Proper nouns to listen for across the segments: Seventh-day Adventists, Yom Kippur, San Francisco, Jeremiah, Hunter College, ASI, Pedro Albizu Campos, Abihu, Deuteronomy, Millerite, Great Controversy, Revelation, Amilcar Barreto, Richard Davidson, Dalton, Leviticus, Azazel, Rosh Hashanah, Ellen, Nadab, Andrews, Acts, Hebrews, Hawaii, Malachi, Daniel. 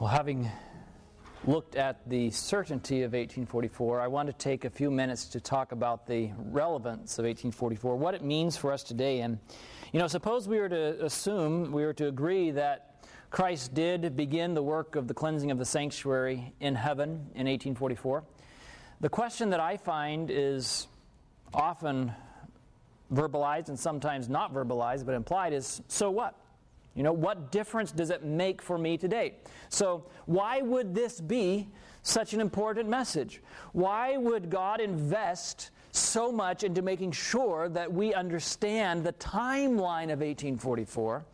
Well, having looked at the certainty of 1844, I want to take a few minutes to talk about the relevance of 1844, what it means for us today. And, you know, suppose we were to assume, we were to agree that Christ did begin the work of the cleansing of the sanctuary in heaven in 1844. The question that I find is often verbalized and sometimes not verbalized, but implied is, so what? You know, what difference does it make for me today? So why would this be such an important message? Why would God invest so much into making sure that we understand the timeline of 1844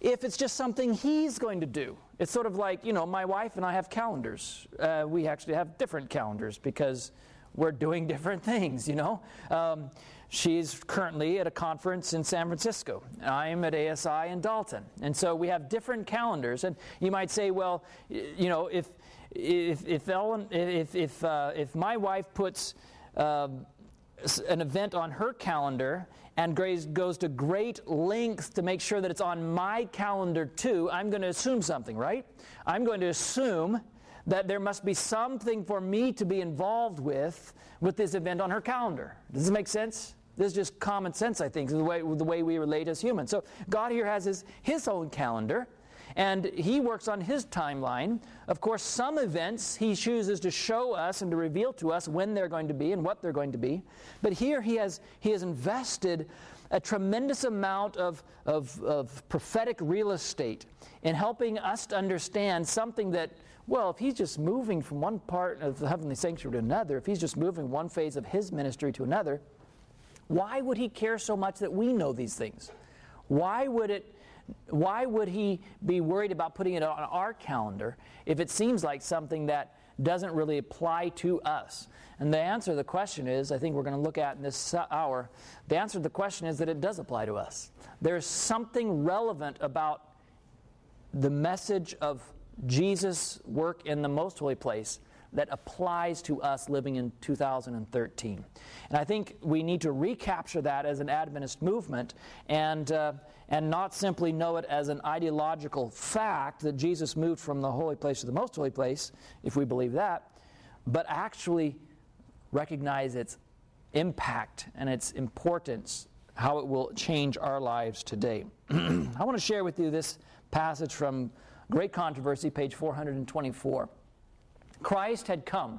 if it's just something He's going to do? It's sort of like, you know, my wife and I have calendars. We actually have different calendars because we're doing different things, you know. She's currently at a conference in San Francisco. I'm at ASI in Dalton. And so we have different calendars. And you might say, well, you know, if my wife puts an event on her calendar and goes to great lengths to make sure that it's on my calendar too, I'm going to assume something, right? I'm going to assume that there must be something for me to be involved with this event on her calendar. Does this make sense? This is just common sense, I think, the way we relate as humans. So God here has his own calendar, and He works on His timeline. Of course, some events He chooses to show us and to reveal to us when they're going to be and what they're going to be. But here He has invested a tremendous amount of prophetic real estate in helping us to understand something that, well, if He's just moving from one part of the heavenly sanctuary to another, if He's just moving one phase of His ministry to another, why would He care so much that we know these things? Why would He be worried about putting it on our calendar if it seems like something that doesn't really apply to us? And the answer to the question is, I think we're going to look at in this hour, the answer to the question is that it does apply to us. There's something relevant about the message of Jesus' work in the most holy place that applies to us living in 2013. And I think we need to recapture that as an Adventist movement and not simply know it as an ideological fact that Jesus moved from the holy place to the most holy place, if we believe that, but actually recognize its impact and its importance, how it will change our lives today. I want to share with you this passage from Great Controversy, page 424. Christ had come,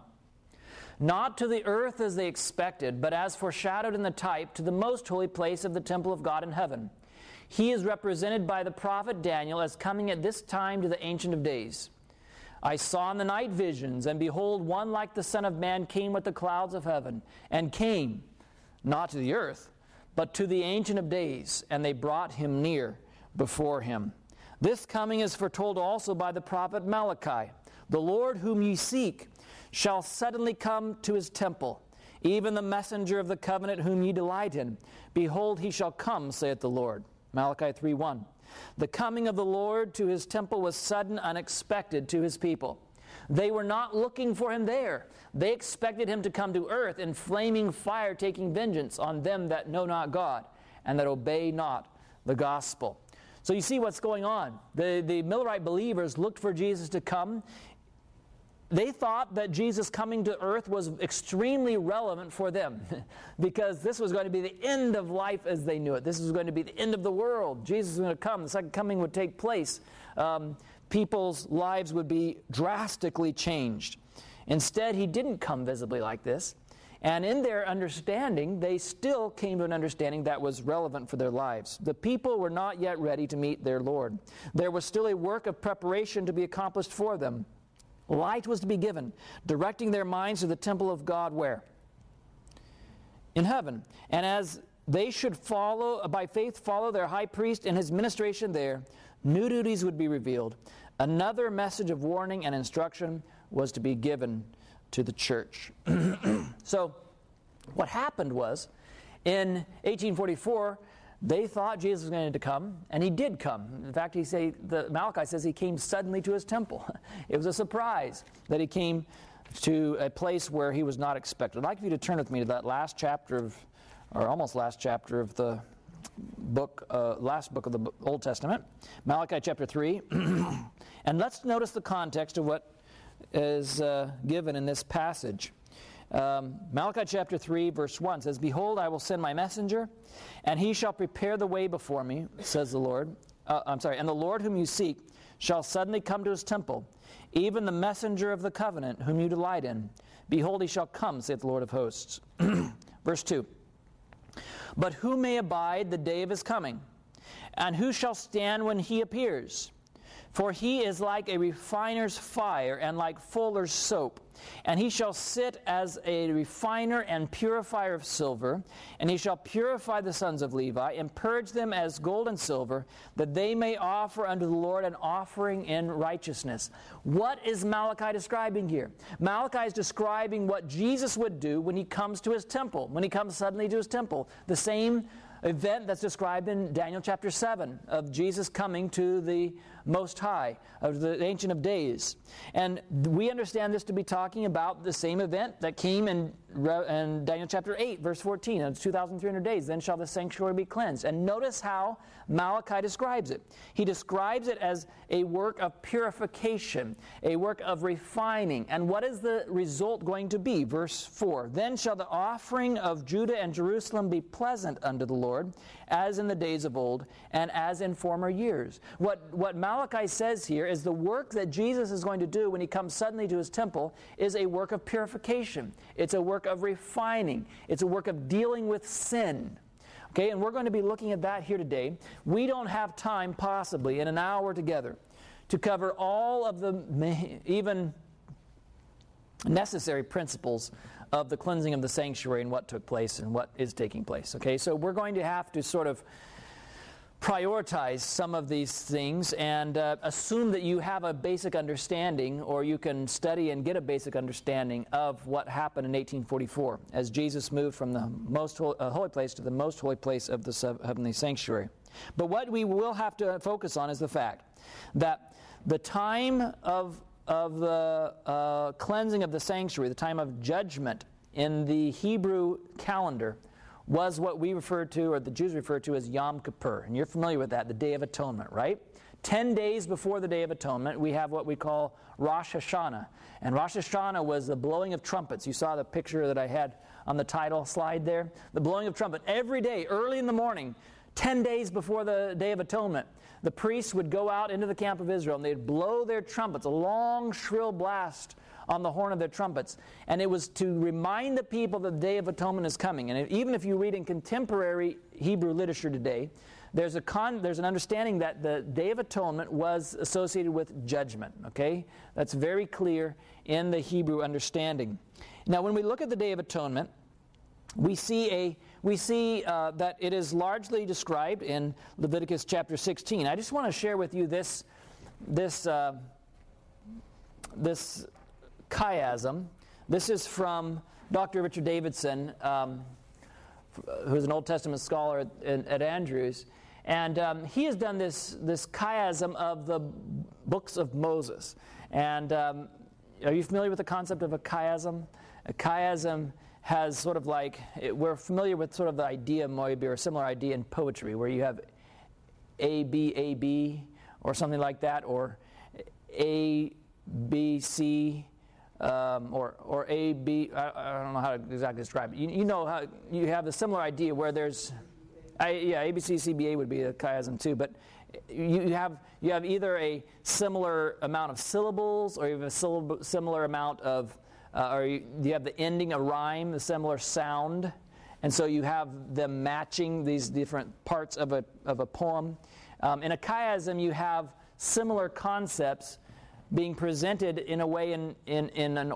not to the earth as they expected, but as foreshadowed in the type, to the most holy place of the temple of God in heaven. He is represented by the prophet Daniel as coming at this time to the Ancient of Days. I saw in the night visions, and behold, one like the Son of Man came with the clouds of heaven, and came, not to the earth, but to the Ancient of Days, and they brought Him near before Him. This coming is foretold also by the prophet Malachi. The Lord whom ye seek shall suddenly come to His temple, even the messenger of the covenant whom ye delight in. Behold, He shall come, saith the Lord. Malachi 3:1. The coming of the Lord to His temple was sudden, unexpected to His people. They were not looking for Him there. They expected Him to come to earth in flaming fire, taking vengeance on them that know not God and that obey not the gospel. So you see what's going on. The Millerite believers looked for Jesus to come. They thought that Jesus coming to earth was extremely relevant for them because this was going to be the end of life as they knew it. This was going to be the end of the world. Jesus was going to come. The second coming would take place. People's lives would be drastically changed. Instead, He didn't come visibly like this. And in their understanding, they still came to an understanding that was relevant for their lives. The people were not yet ready to meet their Lord. There was still a work of preparation to be accomplished for them. Light was to be given, directing their minds to the temple of God where? In heaven. And as they should by faith follow their high priest in his ministration there, new duties would be revealed. Another message of warning and instruction was to be given to the church. So, what happened was, in 1844, they thought Jesus was going to come, and He did come. In fact, Malachi says He came suddenly to His temple. It was a surprise that He came to a place where He was not expected. I'd like for you to turn with me to that last chapter of the book, last book of the Old Testament, Malachi chapter 3. And let's notice the context of what is given in this passage. Malachi chapter 3 verse 1 says, "Behold, I will send my messenger, and he shall prepare the way before me, says the Lord. And the Lord whom you seek shall suddenly come to his temple, even the messenger of the covenant whom you delight in. Behold, he shall come, saith the Lord of hosts." Verse 2, "But who may abide the day of his coming? And who shall stand when he appears? For he is like a refiner's fire and like fuller's soap. And he shall sit as a refiner and purifier of silver. And he shall purify the sons of Levi and purge them as gold and silver, that they may offer unto the Lord an offering in righteousness." What is Malachi describing here? Malachi is describing what Jesus would do when he comes to his temple, when he comes suddenly to his temple. The same event that's described in Daniel chapter 7 of Jesus coming to the Most High, of the Ancient of Days. And we understand this to be talking about the same event that came in Daniel chapter 8 verse 14. "And 2,300 days, then shall the sanctuary be cleansed." And notice how Malachi describes it. He describes it as a work of purification, a work of refining. And what is the result going to be? Verse 4, "Then shall the offering of Judah and Jerusalem be pleasant unto the Lord, as in the days of old, and as in former years." What Malachi says here is the work that Jesus is going to do when he comes suddenly to his temple is a work of purification. It's a work of refining. It's a work of dealing with sin. Okay, and we're going to be looking at that here today. We don't have time, possibly, in an hour together, to cover all of the even necessary principles of the cleansing of the sanctuary and what took place and what is taking place. Okay, so we're going to have to sort of prioritize some of these things and assume that you have a basic understanding, or you can study and get a basic understanding of what happened in 1844 as Jesus moved from the most holy place to the most holy place of the heavenly sanctuary. But what we will have to focus on is the fact that the time of the cleansing of the sanctuary, the time of judgment in the Hebrew calendar, was what we refer to, or the Jews refer to, as Yom Kippur. And you're familiar with that, the Day of Atonement, right? 10 days before the Day of Atonement, we have what we call Rosh Hashanah. And Rosh Hashanah was the blowing of trumpets. You saw the picture that I had on the title slide there. The blowing of trumpet. Every day, early in the morning, 10 days before the Day of Atonement, the priests would go out into the camp of Israel, and they'd blow their trumpets, a long, shrill blast on the horn of their trumpets. And it was to remind the people that the Day of Atonement is coming. And even if you read in contemporary Hebrew literature today, there's an understanding that the Day of Atonement was associated with judgment. Okay? That's very clear in the Hebrew understanding. Now, when we look at the Day of Atonement, we see that it is largely described in Leviticus chapter 16. I just want to share with you this chiasm. This is from Dr. Richard Davidson, who's an Old Testament scholar at Andrews, and he has done this chiasm of the books of Moses. And are you familiar with the concept of a chiasm? A chiasm has sort of like, we're familiar with sort of the idea of moibi, or a similar idea in poetry, where you have A, B, or something like that, or A, B, C, or A, B, I don't know how to exactly describe it. You know how you have a similar idea where there's, A, B, C, C, B, A would be a chiasm too, but you have either a similar amount of syllables, or you have a similar amount of you have the ending, a rhyme, a similar sound, and so you have them matching these different parts of a poem. In a chiasm, you have similar concepts being presented in a way in a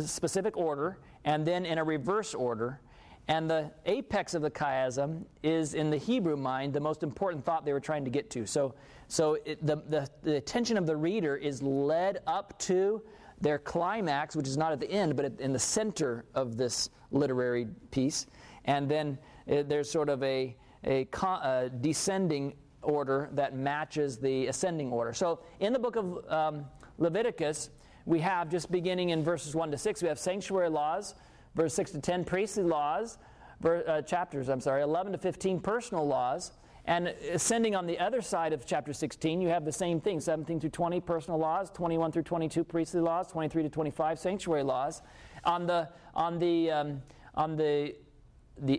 specific order, and then in a reverse order. And the apex of the chiasm is, in the Hebrew mind, the most important thought they were trying to get to. So the attention of the reader is led up to their climax, which is not at the end, but in the center of this literary piece. And then there's sort of a descending order that matches the ascending order. So in the book of Leviticus, we have, just beginning in verses 1 to 6, we have sanctuary laws. Verse 6 to 10, priestly laws. chapters, 11 to 15 personal laws. And ascending on the other side of chapter 16, you have the same thing, 17 through 20 personal laws, 21 through 22 priestly laws, 23 to 25 sanctuary laws. On the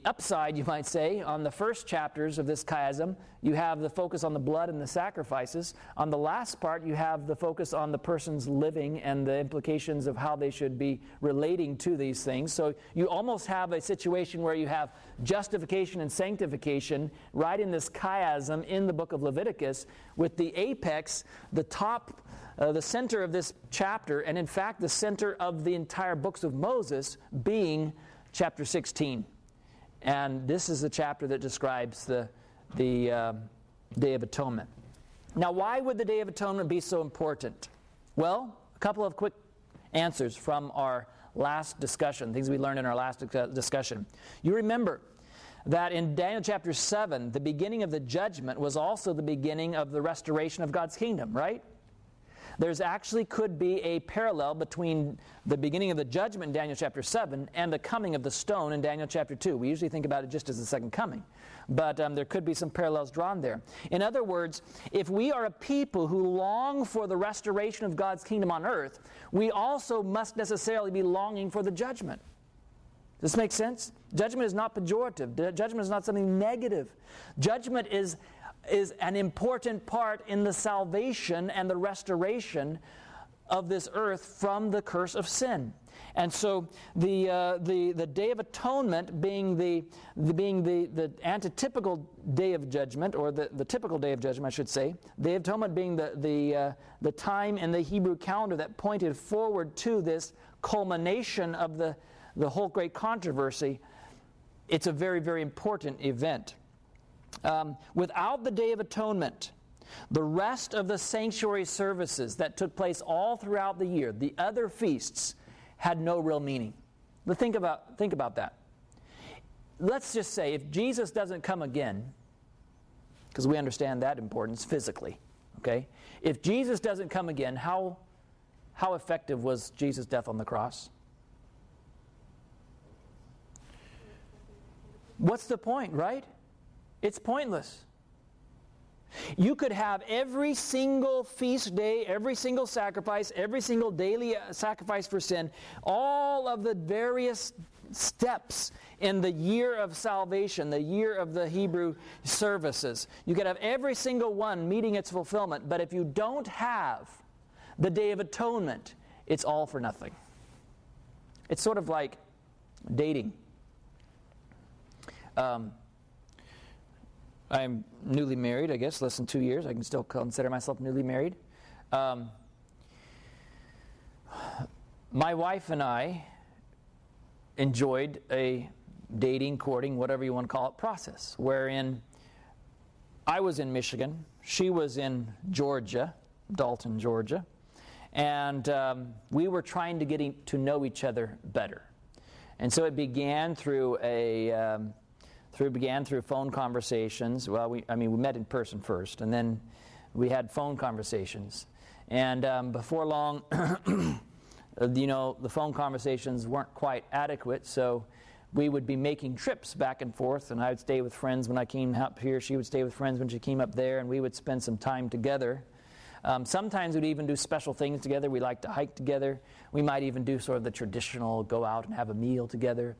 upside, you might say, on the first chapters of this chiasm, you have the focus on the blood and the sacrifices. On the last part, you have the focus on the person's living and the implications of how they should be relating to these things. So you almost have a situation where you have justification and sanctification right in this chiasm in the book of Leviticus, with the apex, the top, the center of this chapter, and in fact the center of the entire books of Moses being chapter 16. And this is the chapter that describes the Day of Atonement. Now, why would the Day of Atonement be so important? Well, a couple of quick answers from our last discussion, things we learned in our last discussion. You remember that in Daniel chapter 7, the beginning of the judgment was also the beginning of the restoration of God's kingdom, right? There's actually could be a parallel between the beginning of the judgment in Daniel chapter 7 and the coming of the stone in Daniel chapter 2. We usually think about it just as the second coming, but there could be some parallels drawn there. In other words, if we are a people who long for the restoration of God's kingdom on earth, we also must necessarily be longing for the judgment. Does this make sense? Judgment is not pejorative. Judgment is not something negative. Judgment is an important part in the salvation and the restoration of this earth from the curse of sin. And so the Day of Atonement being the antitypical day of judgment, or the typical day of judgment, I should say. Day of Atonement being the time in the Hebrew calendar that pointed forward to this culmination of the whole Great Controversy. It's a very, very important event. Without the Day of Atonement, the rest of the sanctuary services that took place all throughout the year, the other feasts, had no real meaning. But think about that. Let's just say if Jesus doesn't come again, because we understand that importance physically, okay? If Jesus doesn't come again, how effective was Jesus' death on the cross? What's the point, right? It's pointless. You could have every single feast day, every single sacrifice, every single daily sacrifice for sin, all of the various steps in the year of salvation, the year of the Hebrew services. You could have every single one meeting its fulfillment, but if you don't have the Day of Atonement, it's all for nothing. It's sort of like dating. I'm newly married, I guess, less than 2 years. I can still consider myself newly married. My wife and I enjoyed a dating, courting, whatever you want to call it, process, wherein I was in Michigan, she was in Georgia, Dalton, Georgia, and we were trying to get to know each other better. And so it began through through phone conversations. Well, we met in person first, and then we had phone conversations. And before long, the phone conversations weren't quite adequate, so we would be making trips back and forth, and I would stay with friends when I came up here, she would stay with friends when she came up there, and we would spend some time together. Sometimes we'd even do special things together. We liked to hike together. We might even do sort of the traditional go out and have a meal together.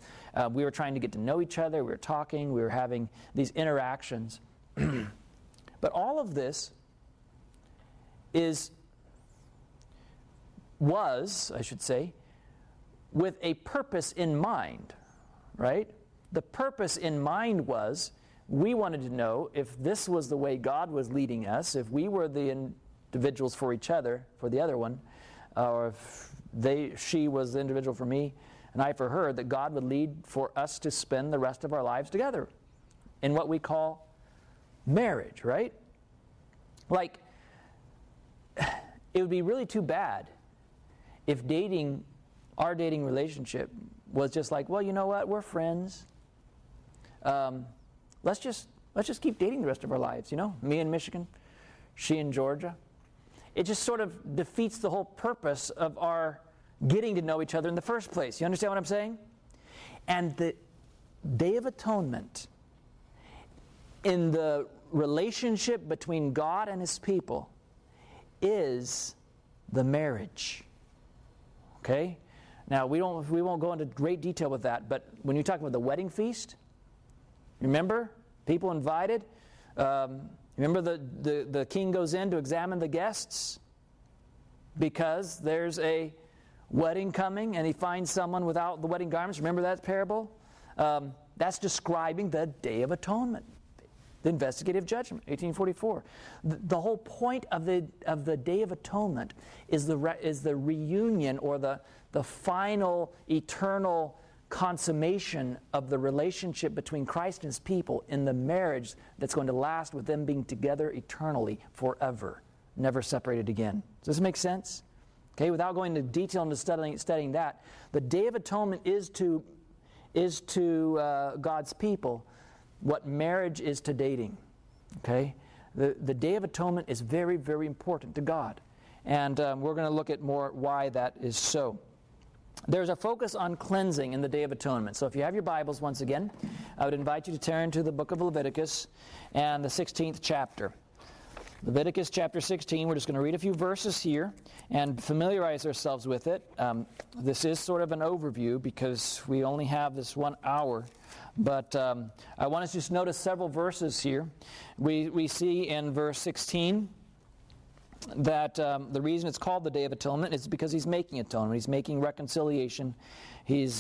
We were trying to get to know each other. We were talking. We were having these interactions. But all of this was with a purpose in mind, right? The purpose in mind was we wanted to know if this was the way God was leading us, if we were the individuals for each other, for the other one, or if she was the individual for me and I for her, that God would lead for us to spend the rest of our lives together in what we call marriage, right? Like, it would be really too bad if our dating relationship was just like, well, you know what, we're friends. Let's just keep dating the rest of our lives, me in Michigan, she in Georgia. It just sort of defeats the whole purpose of our getting to know each other in the first place. You understand what I'm saying? And the Day of Atonement in the relationship between God and His people is the marriage. Okay? Now, we won't go into great detail with that, but when you talk about the wedding feast, remember? People invited. Remember the king goes in to examine the guests because there's a wedding coming and he finds someone without the wedding garments. Remember that parable? That's describing the Day of Atonement, the investigative judgment, 1844. The whole point of the Day of Atonement is the reunion or the final eternal consummation of the relationship between Christ and His people in the marriage that's going to last with them being together eternally, forever, never separated again. Does this make sense? Okay, without going into detail into studying that, the Day of Atonement is to God's people what marriage is to dating. Okay, the Day of Atonement is very, very important to God, and we're going to look at more why that is so. There's a focus on cleansing in the Day of Atonement. So if you have your Bibles, once again, I would invite you to turn to the book of Leviticus and the 16th chapter. Leviticus chapter 16, we're just going to read a few verses here and familiarize ourselves with it. This is sort of an overview because we only have this 1 hour. But I want us to just notice several verses here. We see in verse 16... that the reason it's called the Day of Atonement is because He's making atonement. He's making reconciliation. He's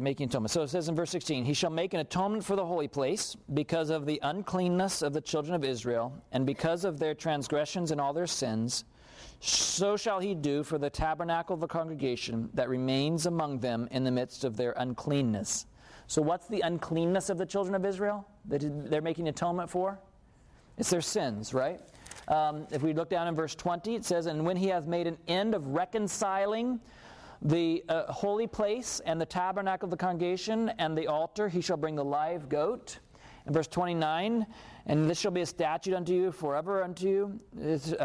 making atonement. So it says in verse 16, He shall make an atonement for the holy place because of the uncleanness of the children of Israel and because of their transgressions and all their sins. So shall He do for the tabernacle of the congregation that remains among them in the midst of their uncleanness. So what's the uncleanness of the children of Israel that they're making atonement for? It's their sins, right? If we look down in verse 20, it says, And when He hath made an end of reconciling the holy place and the tabernacle of the congregation and the altar, He shall bring the live goat. In verse 29, And this shall be a statute unto you forever unto you. This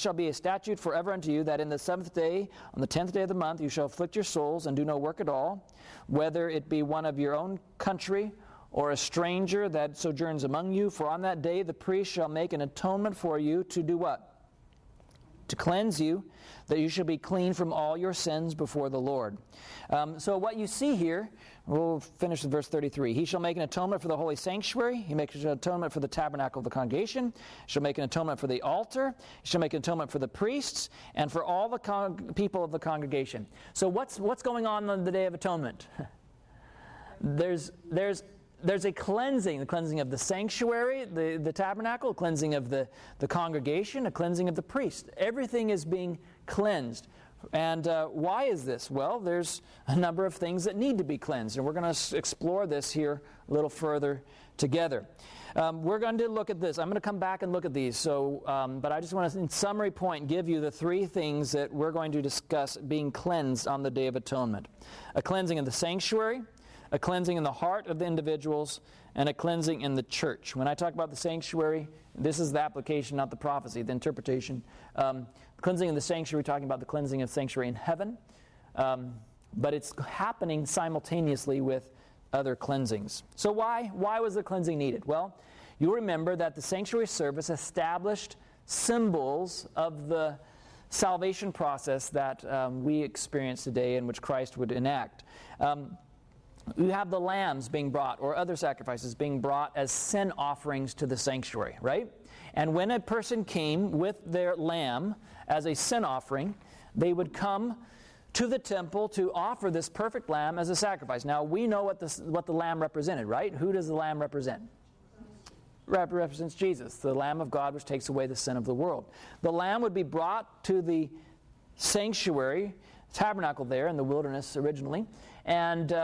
shall be a statute forever unto you, that in the seventh day, on the 10th day of the month, you shall afflict your souls and do no work at all, whether it be one of your own country or a stranger that sojourns among you. For on that day the priest shall make an atonement for you to do what? To cleanse you, that you shall be clean from all your sins before the Lord. So what you see here, we'll finish with verse 33. He shall make an atonement for the holy sanctuary. He makes an atonement for the tabernacle of the congregation. He shall make an atonement for the altar. He shall make an atonement for the priests and for all the people of the congregation. So what's going on the Day of Atonement? There's a cleansing, the cleansing of the sanctuary, the tabernacle, a cleansing of the congregation, a cleansing of the priest. Everything is being cleansed. And why is this? Well, there's a number of things that need to be cleansed, and we're going to explore this here a little further together. We're going to look at this. I'm going to come back and look at these. So, but I just want to, in summary point, give you the three things that we're going to discuss being cleansed on the Day of Atonement. A cleansing of the sanctuary, a cleansing in the heart of the individuals, and a cleansing in the church. When I talk about the sanctuary, this is the application, not the prophecy, the interpretation. Cleansing in the sanctuary, we're talking about the cleansing of sanctuary in heaven. But it's happening simultaneously with other cleansings. So why was the cleansing needed? Well, you'll remember that the sanctuary service established symbols of the salvation process that we experience today and which Christ would enact. You have the lambs being brought or other sacrifices being brought as sin offerings to the sanctuary, right? And when a person came with their lamb as a sin offering, they would come to the temple to offer this perfect lamb as a sacrifice. Now, we know what the lamb represented, right? Who does the lamb represent? Represents Jesus, the Lamb of God which takes away the sin of the world. The lamb would be brought to the sanctuary, tabernacle there in the wilderness originally, and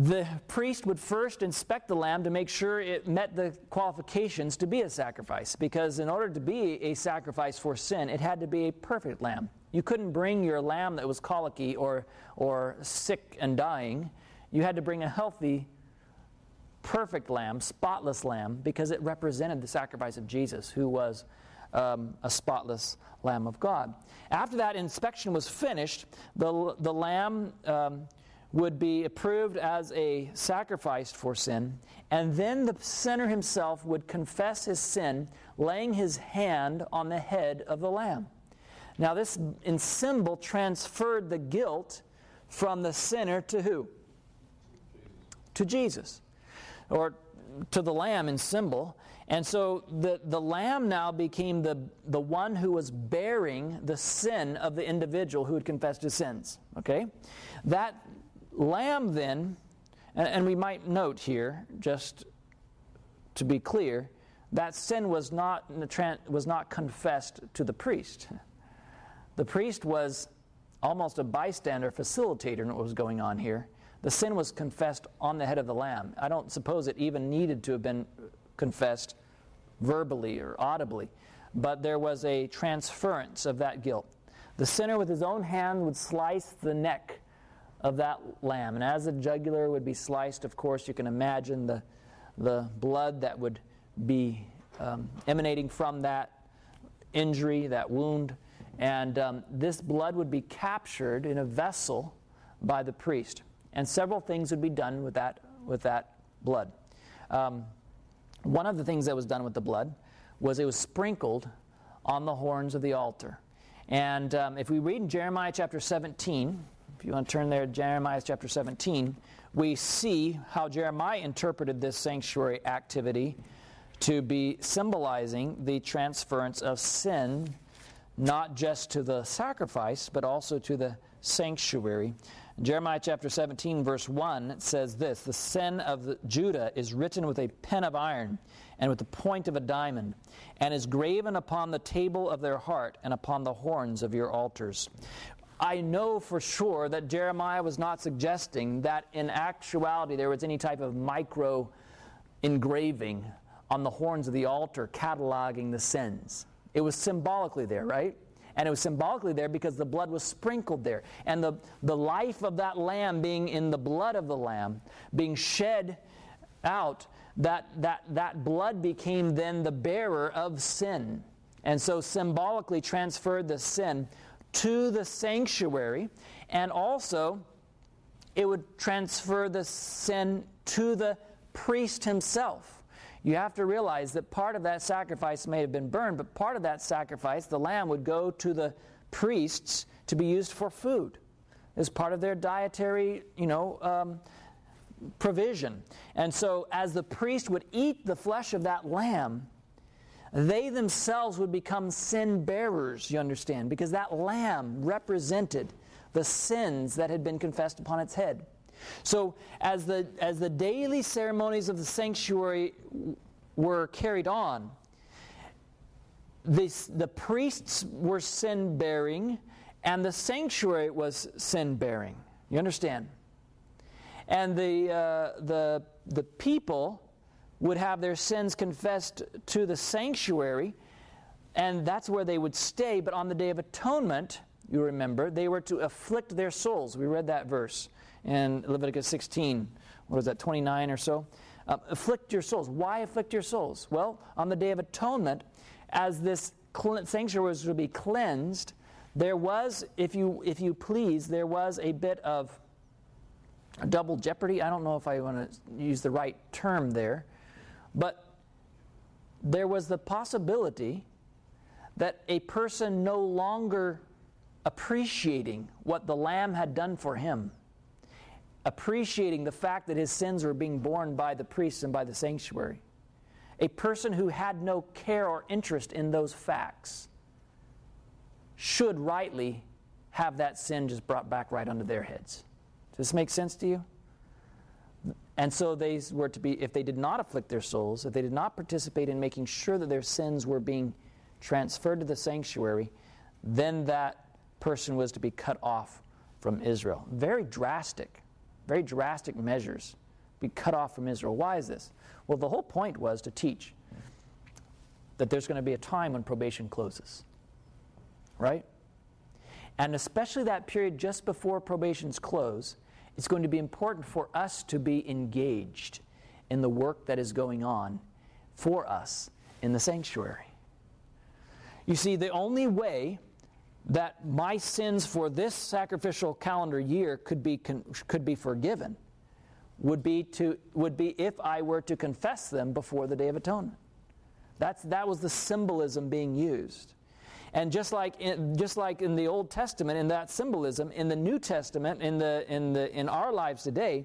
the priest would first inspect the lamb to make sure it met the qualifications to be a sacrifice, because in order to be a sacrifice for sin, it had to be a perfect lamb. You couldn't bring your lamb that was colicky or sick and dying. You had to bring a healthy, perfect lamb, spotless lamb, because it represented the sacrifice of Jesus, who was a spotless Lamb of God. After that inspection was finished, the lamb would be approved as a sacrifice for sin, and then the sinner himself would confess his sin, laying his hand on the head of the lamb. Now this in symbol transferred the guilt from the sinner to who? To Jesus. Or to the lamb in symbol. And so the lamb now became the one who was bearing the sin of the individual who had confessed his sins. Okay? That lamb then, and we might note here, just to be clear, that sin was not confessed to the priest. The priest was almost a bystander, facilitator in what was going on here. The sin was confessed on the head of the lamb. I don't suppose it even needed to have been confessed verbally or audibly, but there was a transference of that guilt. The sinner with his own hand would slice the neck of that lamb, and as the jugular would be sliced, of course, you can imagine the blood that would be emanating from that injury, that wound, and this blood would be captured in a vessel by the priest, and several things would be done with that blood. One of the things that was done with the blood was it was sprinkled on the horns of the altar, and if we read in Jeremiah chapter 17. If you want to turn there to Jeremiah chapter 17, we see how Jeremiah interpreted this sanctuary activity to be symbolizing the transference of sin, not just to the sacrifice, but also to the sanctuary. In Jeremiah chapter 17, verse 1, it says this, "The sin of Judah is written with a pen of iron and with the point of a diamond, and is graven upon the table of their heart and upon the horns of your altars." I know for sure that Jeremiah was not suggesting that in actuality there was any type of micro engraving on the horns of the altar cataloging the sins. It was symbolically there, right? And it was symbolically there because the blood was sprinkled there. And the life of that lamb being in the blood of the lamb, being shed out, that blood became then the bearer of sin. And so symbolically transferred the sin to the sanctuary, and also it would transfer the sin to the priest himself. You have to realize that part of that sacrifice may have been burned, but part of that sacrifice, the lamb, would go to the priests to be used for food as part of their dietary, provision. And so as the priest would eat the flesh of that lamb, they themselves would become sin bearers, you understand, because that lamb represented the sins that had been confessed upon its head. So as the daily ceremonies of the sanctuary were carried on, the priests were sin bearing and the sanctuary was sin bearing. You understand? And the people would have their sins confessed to the sanctuary, and that's where they would stay. But on the Day of Atonement, you remember, they were to afflict their souls. We read that verse in Leviticus 16, 29 or so? Afflict your souls. Why afflict your souls? Well, on the Day of Atonement, as this sanctuary was to be cleansed, there was, if you please, there was a bit of double jeopardy. I don't know if I want to use the right term there. But there was the possibility that a person no longer appreciating what the lamb had done for him, appreciating the fact that his sins were being borne by the priests and by the sanctuary, a person who had no care or interest in those facts should rightly have that sin just brought back right under their heads. Does this make sense to you? And so they were to be, if they did not afflict their souls, if they did not participate in making sure that their sins were being transferred to the sanctuary, then that person was to be cut off from Israel. Very drastic measures. Be cut off from Israel. Why is this? Well, the whole point was to teach that there's going to be a time when probation closes. Right? And especially that period just before probation's close, it's going to be important for us to be engaged in the work that is going on for us in the sanctuary. You see, the only way that my sins for this sacrificial calendar year could be forgiven would be if I were to confess them before the Day of Atonement. That was the symbolism being used. And just like in the Old Testament, in that symbolism, in the New Testament, in our lives today,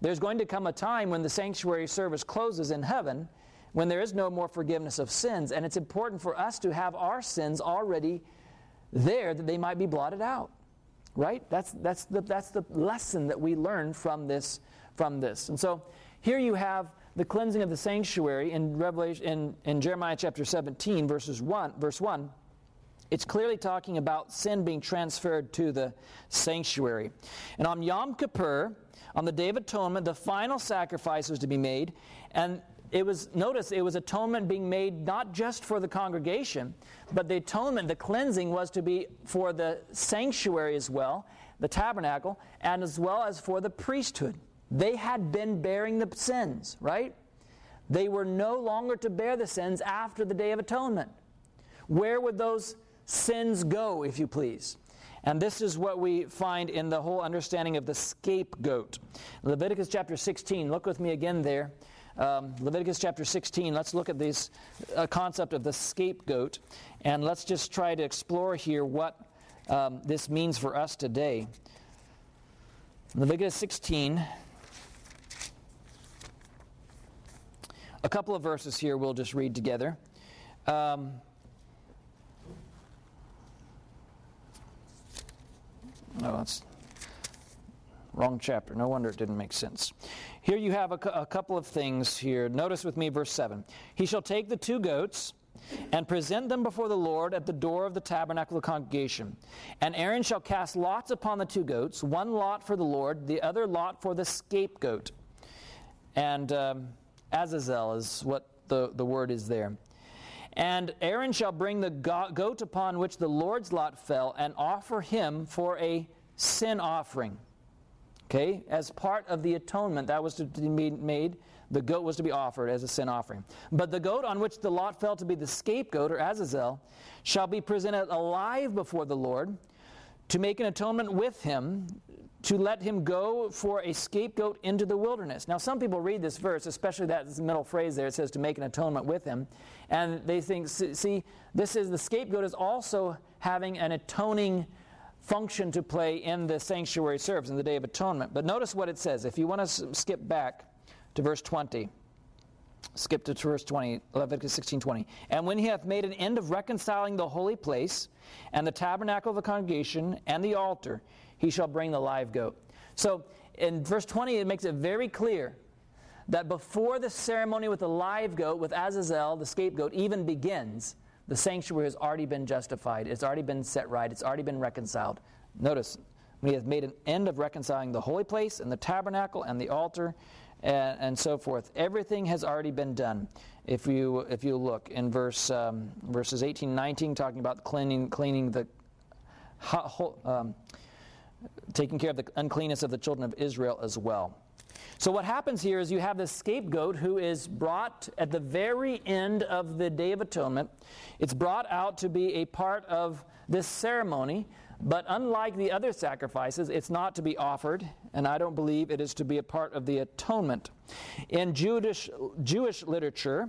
there's going to come a time when the sanctuary service closes in heaven, when there is no more forgiveness of sins, and it's important for us to have our sins already there that they might be blotted out. Right? That's the lesson that we learn from this. And so here you have the cleansing of the sanctuary in Revelation, in Jeremiah chapter 17, verse 1. It's clearly talking about sin being transferred to the sanctuary. And on Yom Kippur, on the Day of Atonement, the final sacrifice was to be made. And it was atonement being made not just for the congregation, but the atonement, the cleansing, was to be for the sanctuary as well, the tabernacle, and as well as for the priesthood. They had been bearing the sins, right? They were no longer to bear the sins after the Day of Atonement. Where would those sins go, if you please? And this is what we find in the whole understanding of the scapegoat. Leviticus chapter 16. Look with me again there. Leviticus chapter 16. Let's look at this concept of the scapegoat. And let's just try to explore here what this means for us today. Leviticus 16. A couple of verses here we'll just read together. No, that's wrong chapter. No wonder it didn't make sense. Here you have a couple of things here. Notice with me verse 7. He shall take the two goats and present them before the Lord at the door of the tabernacle of the congregation. And Aaron shall cast lots upon the two goats, one lot for the Lord, the other lot for the scapegoat. And Azazel is what the word is there. And Aaron shall bring the goat upon which the Lord's lot fell and offer him for a sin offering. Okay? As part of the atonement that was to be made, the goat was to be offered as a sin offering. But the goat on which the lot fell to be the scapegoat, or Azazel, shall be presented alive before the Lord to make an atonement with him, to let him go for a scapegoat into the wilderness. Now, some people read this verse, especially that middle phrase there. It says to make an atonement with him. And they think, see, this is the scapegoat is also having an atoning function to play in the sanctuary service, in the Day of Atonement. But notice what it says. If you want to skip back to verse 20. Skip to verse 20, Leviticus 16:20. And when he hath made an end of reconciling the holy place, and the tabernacle of the congregation, and the altar, he shall bring the live goat. So in verse 20, it makes it very clear that before the ceremony with the live goat, with Azazel, the scapegoat, even begins, the sanctuary has already been justified. It's already been set right. It's already been reconciled. Notice, when he hath made an end of reconciling the holy place, and the tabernacle, and the altar, and so forth. Everything has already been done. If you look in verses 18 and 19, talking about cleaning the taking care of the uncleanness of the children of Israel as well. So what happens here is you have this scapegoat who is brought at the very end of the Day of Atonement. It's brought out to be a part of this ceremony, but unlike the other sacrifices, it's not to be offered, and I don't believe it is to be a part of the atonement. In Jewish literature,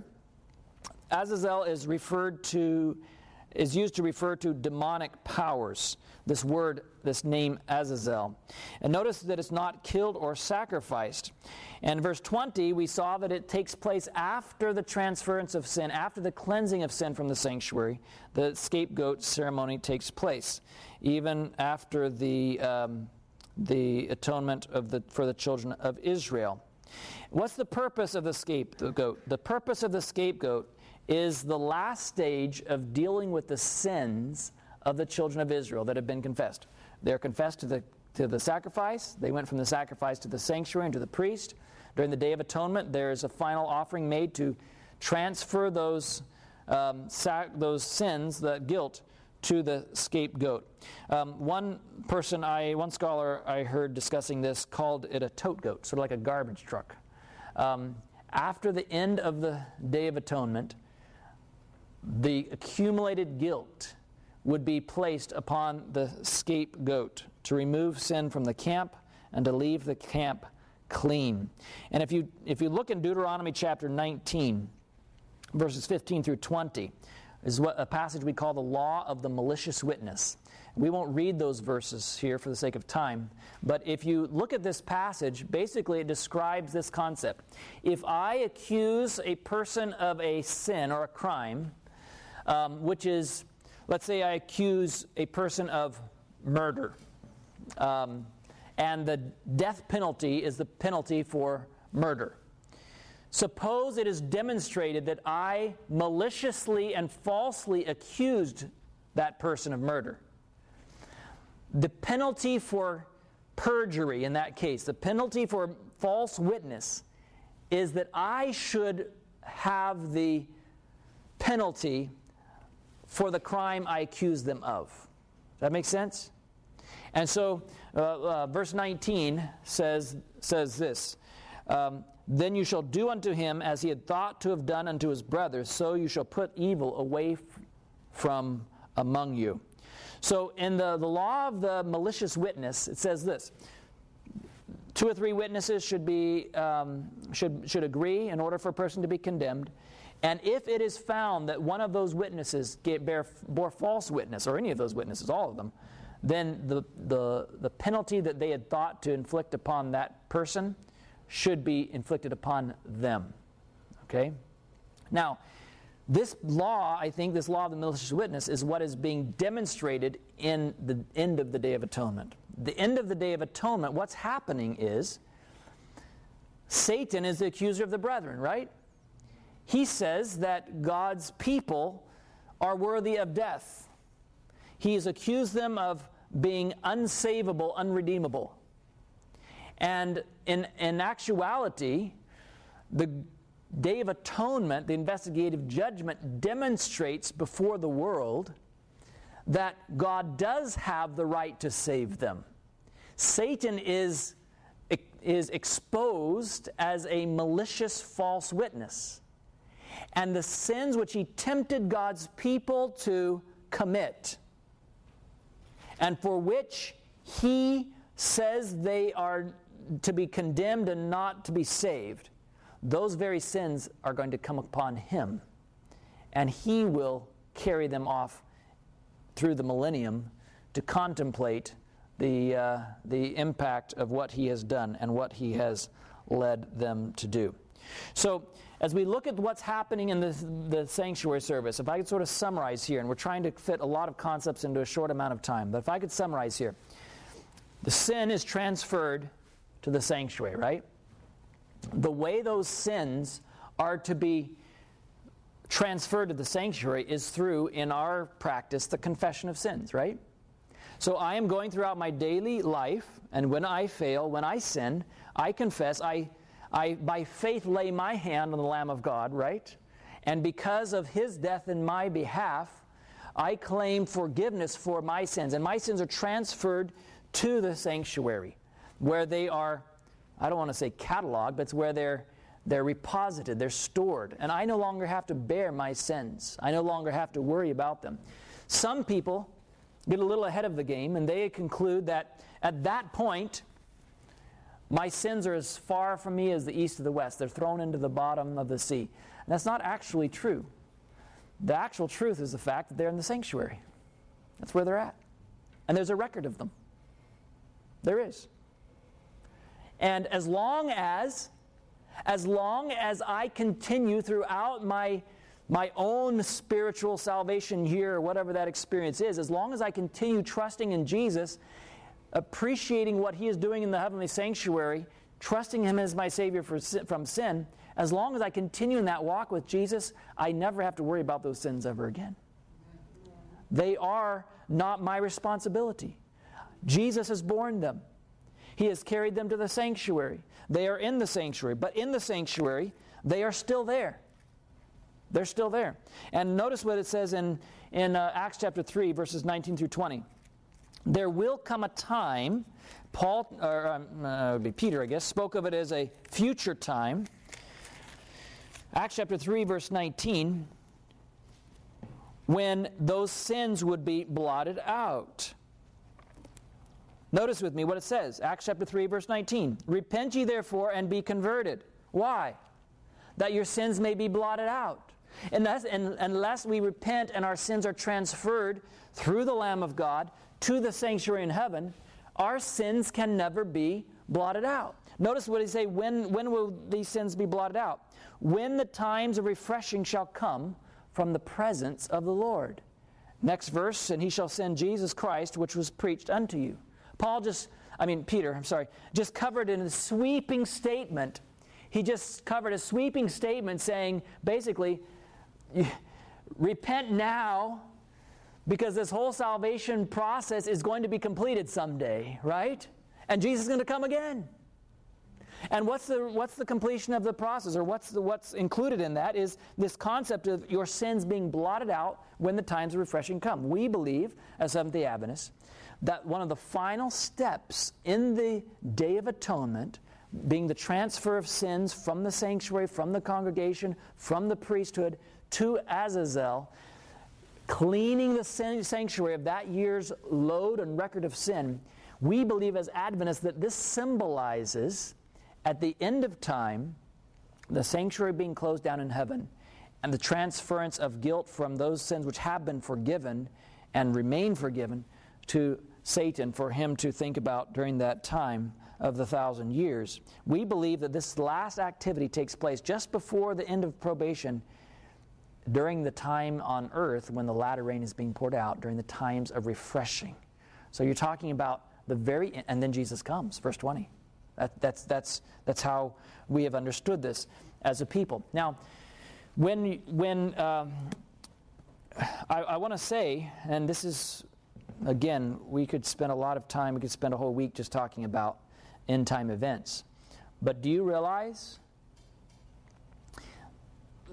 Azazel is used to refer to demonic powers, this word, this name Azazel. And notice that it's not killed or sacrificed. And in verse 20, we saw that it takes place after the transference of sin, after the cleansing of sin from the sanctuary. The scapegoat ceremony takes place, even after the atonement for the children of Israel. What's the purpose of the scapegoat? The purpose of the scapegoat is the last stage of dealing with the sins of the children of Israel that have been confessed. They're confessed to the sacrifice. They went from the sacrifice to the sanctuary and to the priest. During the Day of Atonement, there is a final offering made to transfer those sins, the guilt, to the scapegoat. One scholar I heard discussing this called it a tote goat, sort of like a garbage truck. After the end of the Day of Atonement, the accumulated guilt would be placed upon the scapegoat to remove sin from the camp and to leave the camp clean. And if you look in Deuteronomy chapter 19, verses 15 through 20, is what a passage we call the law of the malicious witness. We won't read those verses here for the sake of time, but if you look at this passage, basically it describes this concept. If I accuse a person of a sin or a crime, which is, let's say I accuse a person of murder, and the death penalty is the penalty for murder. Suppose it is demonstrated that I maliciously and falsely accused that person of murder. The penalty for perjury in that case, the penalty for false witness, is that I should have the penalty for the crime I accused them of. Does that make sense? And so, verse 19 says this, Then you shall do unto him as he had thought to have done unto his brothers, so you shall put evil away from among you. So in the law of the malicious witness, it says this. 2 or 3 witnesses should be should agree in order for a person to be condemned. And if it is found that one of those witnesses bore false witness, or any of those witnesses, all of them, then the penalty that they had thought to inflict upon that person should be inflicted upon them. Okay? Now, this law, I think, this law of the malicious witness is what is being demonstrated in the end of the Day of Atonement. The end of the Day of Atonement, what's happening is Satan is the accuser of the brethren, right? He says that God's people are worthy of death. He has accused them of being unsavable, unredeemable. And in actuality, the Day of Atonement, the investigative judgment, demonstrates before the world that God does have the right to save them. Satan is exposed as a malicious false witness. And the sins which he tempted God's people to commit, and for which he says they are to be condemned and not to be saved, those very sins are going to come upon him. And he will carry them off through the millennium to contemplate the impact of what he has done and what he has led them to do. So, as we look at what's happening in the sanctuary service, if I could sort of summarize here, and we're trying to fit a lot of concepts into a short amount of time, but if I could summarize here, the sin is transferred to the sanctuary, right? The way those sins are to be transferred to the sanctuary is through, in our practice, the confession of sins, right? So I am going throughout my daily life, and when I fail, when I sin, I confess, I by faith lay my hand on the Lamb of God, right? And because of His death in my behalf, I claim forgiveness for my sins. And my sins are transferred to the sanctuary, where they are, I don't want to say cataloged, but it's where they're reposited, they're stored. And I no longer have to bear my sins. I no longer have to worry about them. Some people get a little ahead of the game, and they conclude that at that point, my sins are as far from me as the east of the west. They're thrown into the bottom of the sea. And that's not actually true. The actual truth is the fact that they're in the sanctuary. That's where they're at. And there's a record of them. There is. And as long as I continue throughout my own spiritual salvation here, whatever that experience is, as long as I continue trusting in Jesus, appreciating what He is doing in the heavenly sanctuary, trusting Him as my Savior from sin, as long as I continue in that walk with Jesus, I never have to worry about those sins ever again. They are not my responsibility. Jesus has borne them. He has carried them to the sanctuary. They are in the sanctuary, but in the sanctuary, they are still there. They're still there. And notice what it says in Acts chapter 3, verses 19 through 20. There will come a time, Peter, I guess, spoke of it as a future time. Acts chapter 3, verse 19. when those sins would be blotted out. Notice with me what it says, Acts chapter 3, verse 19. Repent ye therefore and be converted. Why? That your sins may be blotted out. Unless we repent and our sins are transferred through the Lamb of God to the sanctuary in heaven, our sins can never be blotted out. Notice what he says, when will these sins be blotted out? When the times of refreshing shall come from the presence of the Lord. Next verse, and he shall send Jesus Christ, which was preached unto you. Peter covered in a sweeping statement. He just covered a sweeping statement saying, basically, repent now because this whole salvation process is going to be completed someday, right? And Jesus is going to come again. And what's the completion of the process, or what's included in that is this concept of your sins being blotted out when the times of refreshing come. We believe, as Seventh-day Adventists, that one of the final steps in the Day of Atonement, being the transfer of sins from the sanctuary, from the congregation, from the priesthood to Azazel, cleaning the sanctuary of that year's load and record of sin, we believe as Adventists that this symbolizes, at the end of time, the sanctuary being closed down in heaven and the transference of guilt from those sins which have been forgiven and remain forgiven to Satan for him to think about during that time of the 1,000 years. We believe that this last activity takes place just before the end of probation during the time on earth when the latter rain is being poured out during the times of refreshing. So you're talking about the very end, and then Jesus comes, verse 20. That's how we have understood this as a people. Now, when I want to say, and this is, again, we could spend a lot of time, we could spend a whole week just talking about end-time events. But do you realize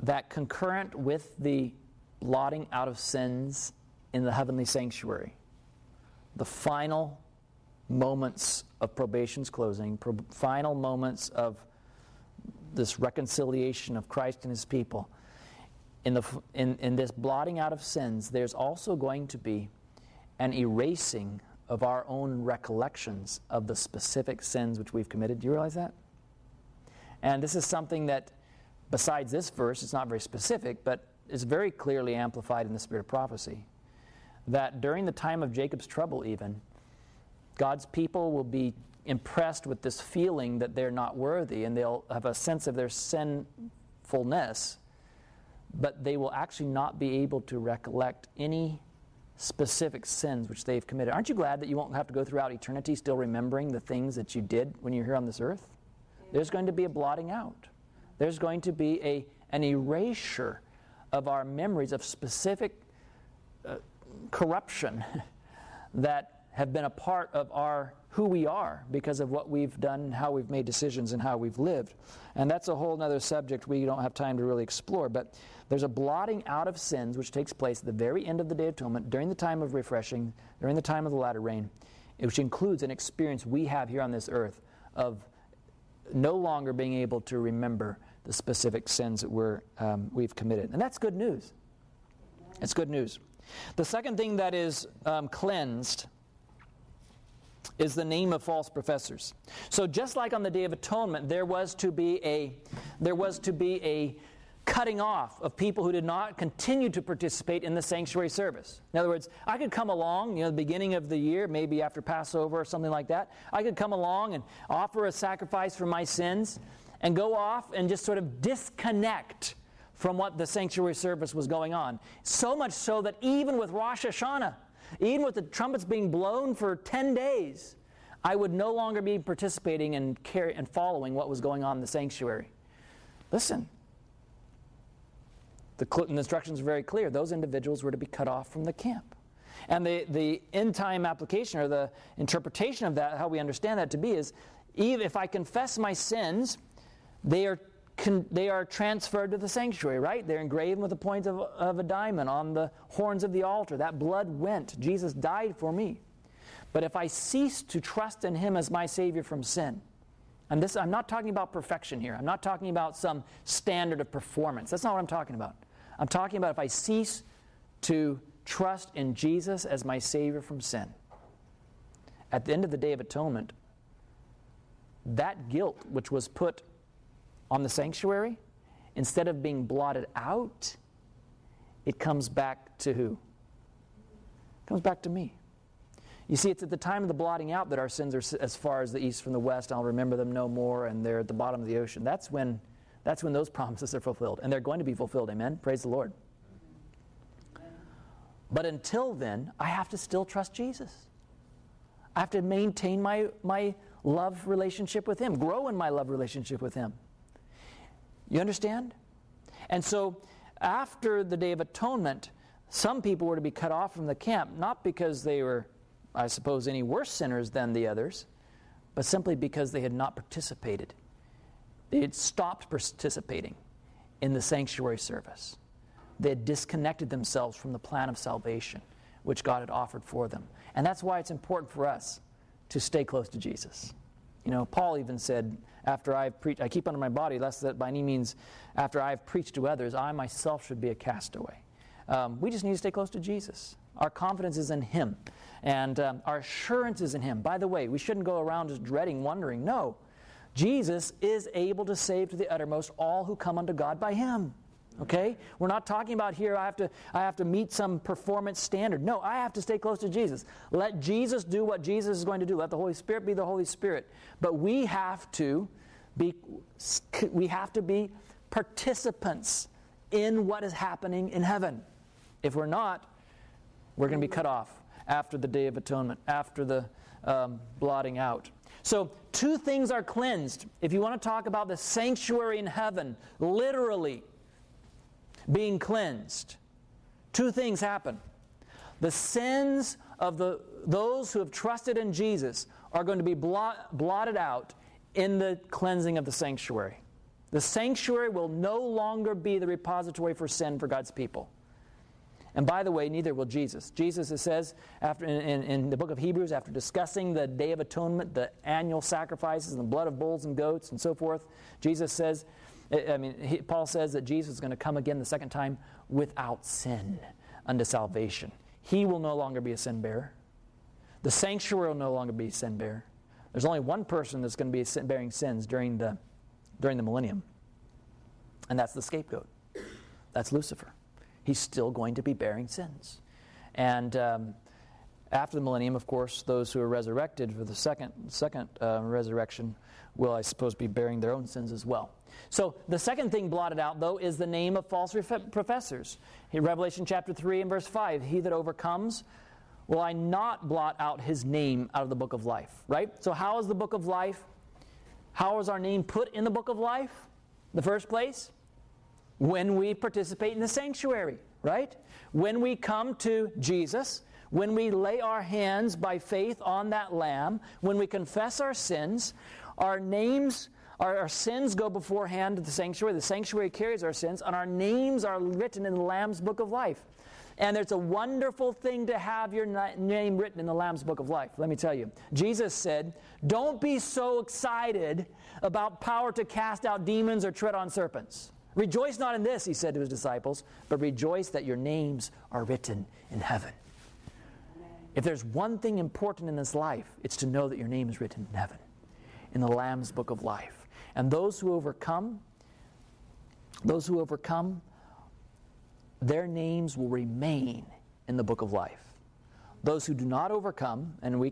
that concurrent with the blotting out of sins in the heavenly sanctuary, the final moments of probation's closing, final moments of this reconciliation of Christ and His people, in this blotting out of sins, there's also going to be an erasing of our own recollections of the specific sins which we've committed. Do you realize that? And this is something that, besides this verse, it's not very specific, but it's very clearly amplified in the spirit of prophecy, that during the time of Jacob's trouble even, God's people will be impressed with this feeling that they're not worthy, and they'll have a sense of their sinfulness, but they will actually not be able to recollect any specific sins which they've committed. Aren't you glad that you won't have to go throughout eternity still remembering the things that you did when you were here on this earth? There's going to be a blotting out. There's going to be an erasure of our memories of specific corruption that have been a part of who we are because of what we've done, how we've made decisions, and how we've lived. And that's a whole other subject we don't have time to really explore. But there's a blotting out of sins which takes place at the very end of the Day of Atonement, during the time of refreshing, during the time of the latter rain, which includes an experience we have here on this earth of no longer being able to remember the specific sins that we've committed. And that's good news. It's good news. The second thing that is cleansed is the name of false professors. So just like on the Day of Atonement, there was to be a cutting off of people who did not continue to participate in the sanctuary service. In other words, I could come along, the beginning of the year, maybe after Passover or something like that, I could come along and offer a sacrifice for my sins and go off and just sort of disconnect from what the sanctuary service was going on. So much so that even with Rosh Hashanah, even with the trumpets being blown for 10 days, I would no longer be participating and following what was going on in the sanctuary. Listen, the instructions are very clear. Those individuals were to be cut off from the camp. And the end-time application or the interpretation of that, how we understand that to be, is even if I confess my sins, they are transferred to the sanctuary, right? They're engraven with the point of a diamond on the horns of the altar. That blood went. Jesus died for me. But if I cease to trust in Him as my Savior from sin, and this, I'm not talking about perfection here. I'm not talking about some standard of performance. That's not what I'm talking about. I'm talking about if I cease to trust in Jesus as my Savior from sin. At the end of the Day of Atonement, that guilt which was put on the sanctuary, instead of being blotted out, it comes back to who? It comes back to me. You see, it's at the time of the blotting out that our sins are as far as the east from the west. I'll remember them no more, and they're at the bottom of the ocean. That's when those promises are fulfilled, and they're going to be fulfilled. Amen? Praise the Lord. But until then, I have to still trust Jesus. I have to maintain my love relationship with Him, grow in my love relationship with Him. You understand? And so, after the Day of Atonement, some people were to be cut off from the camp, not because they were, I suppose, any worse sinners than the others, but simply because they had not participated. They had stopped participating in the sanctuary service. They had disconnected themselves from the plan of salvation which God had offered for them. And that's why it's important for us to stay close to Jesus. You know, Paul even said, after I've preached, I keep under my body, lest that by any means, after I've preached to others, I myself should be a castaway. We just need to stay close to Jesus. Our confidence is in Him. And our assurance is in Him. By the way, we shouldn't go around just dreading, wondering. No. Jesus is able to save to the uttermost all who come unto God by Him. Okay? We're not talking about here, I have to meet some performance standard. No, I have to stay close to Jesus. Let Jesus do what Jesus is going to do. Let the Holy Spirit be the Holy Spirit. But we have to be participants in what is happening in heaven. If we're not, we're going to be cut off after the Day of Atonement, after the blotting out. So, two things are cleansed. If you want to talk about the sanctuary in heaven, literally being cleansed, two things happen. The sins of those who have trusted in Jesus are going to be blotted out in the cleansing of the sanctuary. The sanctuary will no longer be the repository for sin for God's people. And by the way, neither will Jesus. Jesus, it says after in the book of Hebrews, after discussing the Day of Atonement, the annual sacrifices and the blood of bulls and goats and so forth, Paul says that Jesus is going to come again the second time without sin unto salvation. He will no longer be a sin bearer. The sanctuary will no longer be a sin bearer. There's only one person that's going to be bearing sins during the millennium, and that's the scapegoat. That's Lucifer. He's still going to be bearing sins. And after the millennium, of course, those who are resurrected for the second resurrection will, I suppose, be bearing their own sins as well. So the second thing blotted out, though, is the name of false professors. In Revelation chapter 3 and verse 5, he that overcomes will I not blot out his name out of the book of life. Right? So how is the book of life? How is our name put in the book of life in the first place? When we participate in the sanctuary, right? When we come to Jesus, when we lay our hands by faith on that Lamb, when we confess our sins, our names, our sins go beforehand to the sanctuary. The sanctuary carries our sins, and our names are written in the Lamb's Book of Life. And it's a wonderful thing to have your name written in the Lamb's Book of Life. Let me tell you. Jesus said, don't be so excited about power to cast out demons or tread on serpents. Rejoice not in this, he said to his disciples, but rejoice that your names are written in heaven. If there's one thing important in this life, it's to know that your name is written in heaven, in the Lamb's Book of Life. And those who overcome, their names will remain in the Book of Life. Those who do not overcome, and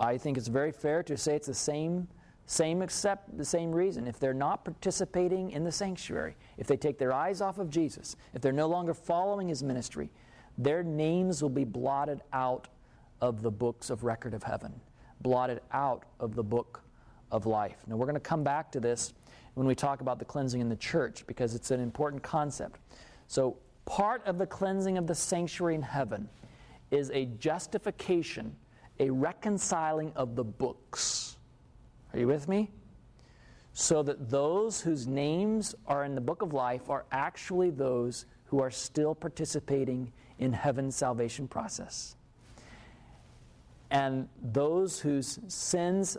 I think it's very fair to say it's the same except the same reason. If they're not participating in the sanctuary, if they take their eyes off of Jesus, if they're no longer following His ministry, their names will be blotted out of the books of record of heaven, blotted out of the book of life. Now we're going to come back to this when we talk about the cleansing in the church because it's an important concept. So part of the cleansing of the sanctuary in heaven is a justification, a reconciling of the books. Are you with me? So that those whose names are in the book of life are actually those who are still participating in heaven's salvation process. And those whose sins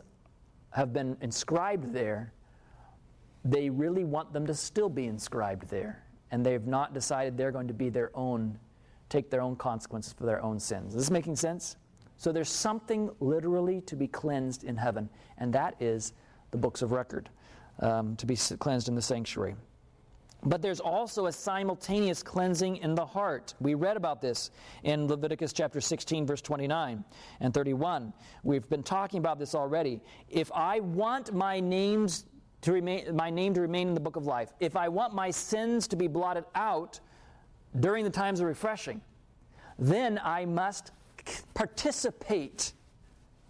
have been inscribed there, they really want them to still be inscribed there. And they've not decided they're going to be their own take their own consequence for their own sins. Is this making sense? So there's something literally to be cleansed in heaven, and that is the books of record, to be cleansed in the sanctuary. But there's also a simultaneous cleansing in the heart. We read about this in Leviticus chapter 16, verse 29 and 31. We've been talking about this already. If I want my name to remain in the book of life, if I want my sins to be blotted out during the times of refreshing, then I must participate.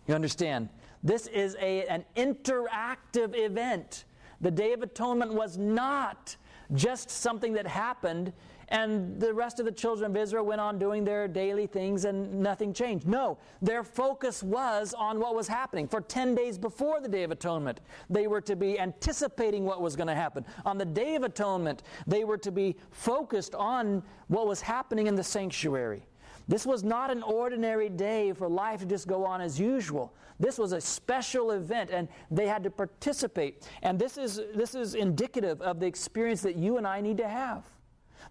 You understand? This is an interactive event. The Day of Atonement was not just something that happened and the rest of the children of Israel went on doing their daily things and nothing changed. No, their focus was on what was happening. For 10 days before the Day of Atonement, they were to be anticipating what was going to happen. On the Day of Atonement, they were to be focused on what was happening in the sanctuary. This was not an ordinary day for life to just go on as usual. This was a special event, and they had to participate. And this is indicative of the experience that you and I need to have.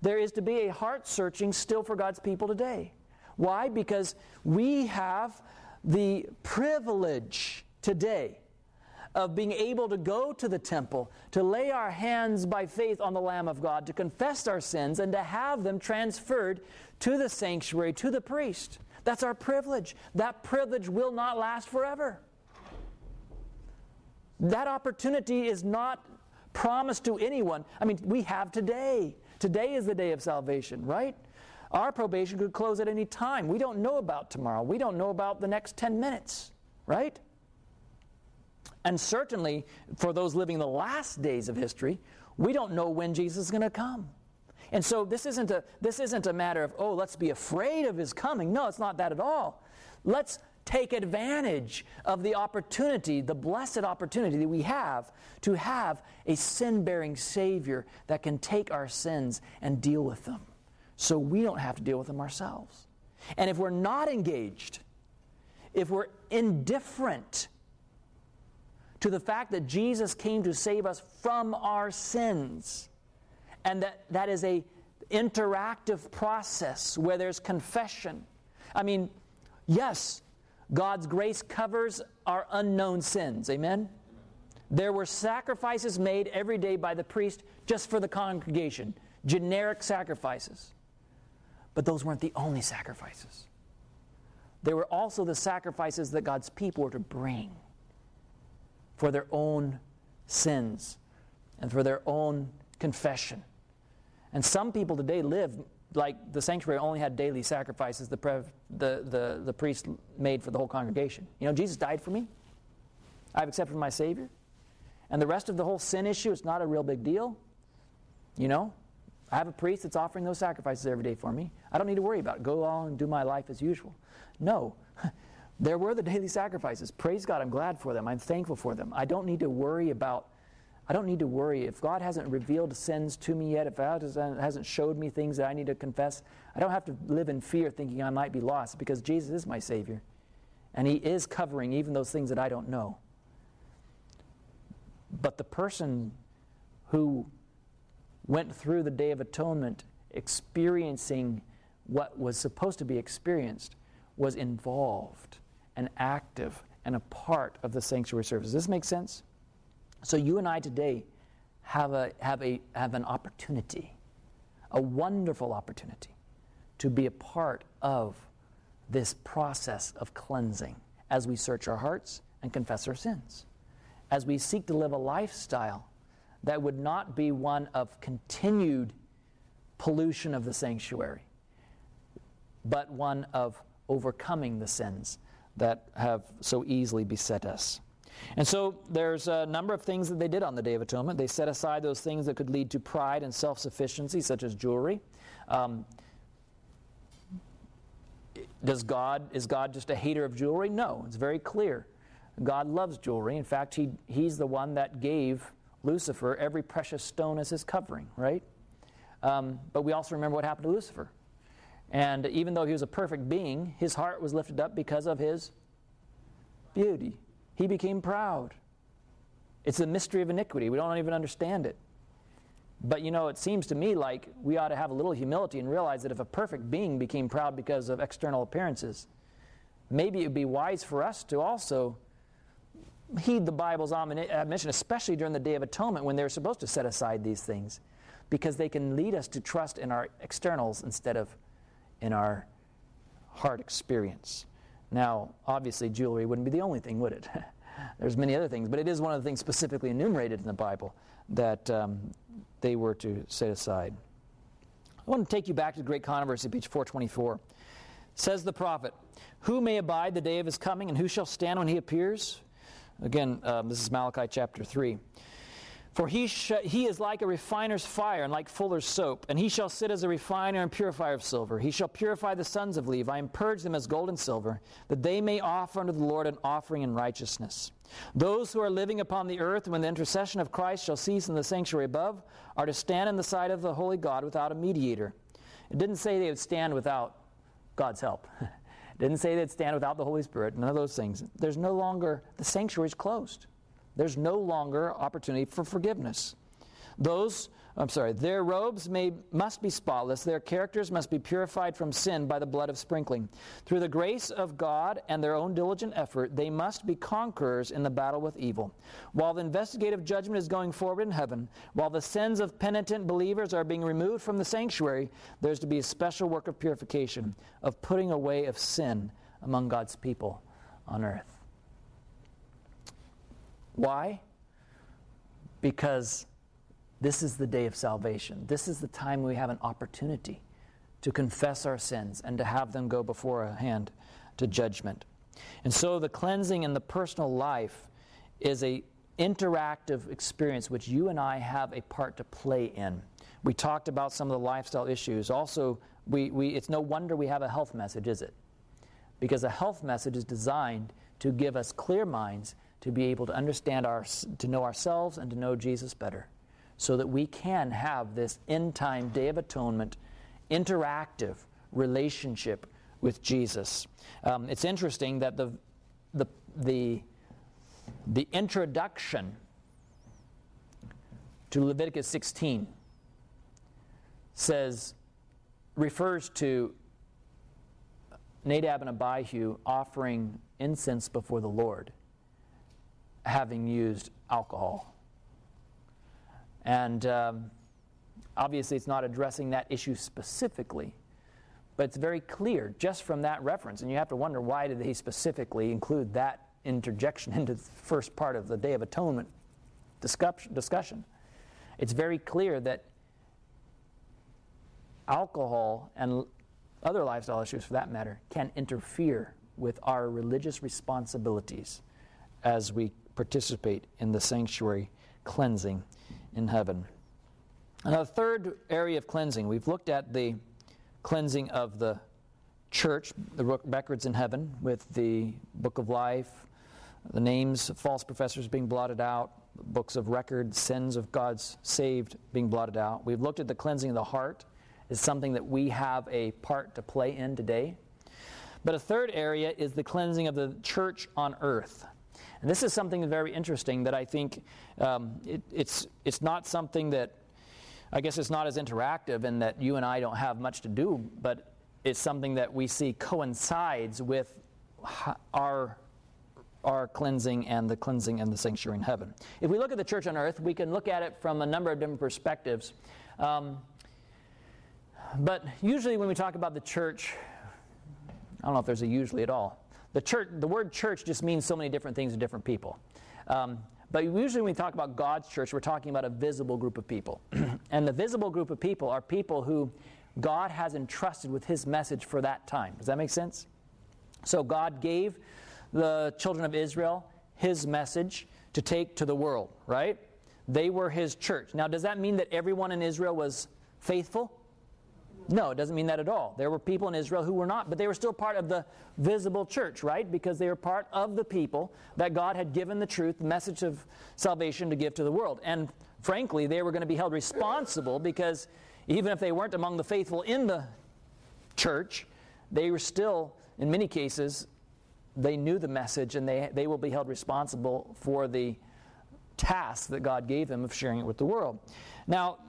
There is to be a heart searching still for God's people today. Why? Because we have the privilege today of being able to go to the temple, to lay our hands by faith on the Lamb of God, to confess our sins, and to have them transferred to the sanctuary, to the priest. That's our privilege. That privilege will not last forever. That opportunity is not promised to anyone. I mean, we have today. Today is the day of salvation, right? Our probation could close at any time. We don't know about tomorrow. We don't know about the next 10 minutes, right? And certainly, for those living in the last days of history, we don't know when Jesus is going to come. And so this isn't a matter of, oh, let's be afraid of His coming. No, it's not that at all. Let's take advantage of the opportunity, the blessed opportunity that we have to have a sin-bearing Savior that can take our sins and deal with them so we don't have to deal with them ourselves. And if we're not engaged, if we're indifferent to the fact that Jesus came to save us from our sins, and that is a interactive process where there's confession. I mean, yes, God's grace covers our unknown sins. Amen? There were sacrifices made every day by the priest just for the congregation. Generic sacrifices. But those weren't the only sacrifices. There were also the sacrifices that God's people were to bring for their own sins and for their own confession. And some people today live like the sanctuary only had daily sacrifices the priest made for the whole congregation. You know, Jesus died for me. I've accepted my Savior. And the rest of the whole sin issue, it's not a real big deal. You know, I have a priest that's offering those sacrifices every day for me. I don't need to worry about it. Go on and do my life as usual. No. There were the daily sacrifices. Praise God, I'm glad for them. I'm thankful for them. I don't need to worry. If God hasn't revealed sins to me yet, if God hasn't showed me things that I need to confess, I don't have to live in fear thinking I might be lost, because Jesus is my Savior. And He is covering even those things that I don't know. But the person who went through the Day of Atonement experiencing what was supposed to be experienced was involved and active and a part of the sanctuary service. Does this make sense? So you and I today have an opportunity, a wonderful opportunity, to be a part of this process of cleansing as we search our hearts and confess our sins, as we seek to live a lifestyle that would not be one of continued pollution of the sanctuary, but one of overcoming the sins that have so easily beset us. And so there's a number of things that they did on the Day of Atonement. They set aside those things that could lead to pride and self-sufficiency, such as jewelry. Is God just a hater of jewelry? No, it's very clear. God loves jewelry. In fact, He's the one that gave Lucifer every precious stone as his covering, right? But we also remember what happened to Lucifer. And even though he was a perfect being, his heart was lifted up because of his beauty. He became proud. It's the mystery of iniquity. We don't even understand it. But, you know, it seems to me like we ought to have a little humility and realize that if a perfect being became proud because of external appearances, maybe it would be wise for us to also heed the Bible's admonition, especially during the Day of Atonement when they're supposed to set aside these things, because they can lead us to trust in our externals instead of in our heart experience. Now, obviously, jewelry wouldn't be the only thing, would it? There's many other things, but it is one of the things specifically enumerated in the Bible that they were to set aside. I want to take you back to the Great Controversy, page 424. It says the prophet, "Who may abide the day of his coming, and who shall stand when he appears?" Again, this is Malachi chapter 3. "For he is like a refiner's fire and like fuller's soap, and he shall sit as a refiner and purifier of silver. He shall purify the sons of Levi and purge them as gold and silver, that they may offer unto the Lord an offering in righteousness. Those who are living upon the earth, when the intercession of Christ shall cease in the sanctuary above, are to stand in the sight of the holy God without a mediator." It didn't say they would stand without God's help. It didn't say they'd stand without the Holy Spirit. None of those things. There's no longer, the sanctuary is closed. There's no longer opportunity for forgiveness. Their robes must be spotless. Their characters must be purified from sin by the blood of sprinkling. Through the grace of God and their own diligent effort, they must be conquerors in the battle with evil. While the investigative judgment is going forward in heaven, while the sins of penitent believers are being removed from the sanctuary, there's to be a special work of purification, of putting away of sin among God's people on earth. Why? Because this is the day of salvation. This is the time we have an opportunity to confess our sins and to have them go beforehand to judgment. And so the cleansing in the personal life is an interactive experience which you and I have a part to play in. We talked about some of the lifestyle issues. Also, it's no wonder we have a health message, is it? Because a health message is designed to give us clear minds to be able to understand to know ourselves and to know Jesus better, so that we can have this end-time Day of Atonement interactive relationship with Jesus. It's interesting that the introduction to Leviticus 16 refers to Nadab and Abihu offering incense before the Lord, having used alcohol. And obviously it's not addressing that issue specifically, but it's very clear just from that reference. And you have to wonder, why did he specifically include that interjection into the first part of the Day of Atonement discussion? It's very clear that alcohol and other lifestyle issues, for that matter, can interfere with our religious responsibilities as we participate in the sanctuary cleansing in heaven. And a third area of cleansing, we've looked at the cleansing of the church, the records in heaven with the book of life, the names of false professors being blotted out, books of record, sins of God's saved being blotted out. We've looked at the cleansing of the heart is something that we have a part to play in today. But a third area is the cleansing of the church on earth. And this is something very interesting that I think it's not something that, I guess it's not as interactive in that you and I don't have much to do, but it's something that we see coincides with our cleansing and the cleansing and the sanctuary in heaven. If we look at the church on earth, we can look at it from a number of different perspectives. But usually when we talk about the church, I don't know if there's a usually at all. The word church just means so many different things to different people. But usually when we talk about God's church, we're talking about a visible group of people. And the visible group of people are people who God has entrusted with His message for that time. Does that make sense? So God gave the children of Israel His message to take to the world, right? They were His church. Now, does that mean that everyone in Israel was faithful? No, it doesn't mean that at all. There were people in Israel who were not, but they were still part of the visible church, right? Because they were part of the people that God had given the truth, the message of salvation to give to the world. And frankly, they were going to be held responsible because even if they weren't among the faithful in the church, they were still, in many cases, they knew the message and they will be held responsible for the task that God gave them of sharing it with the world. Now,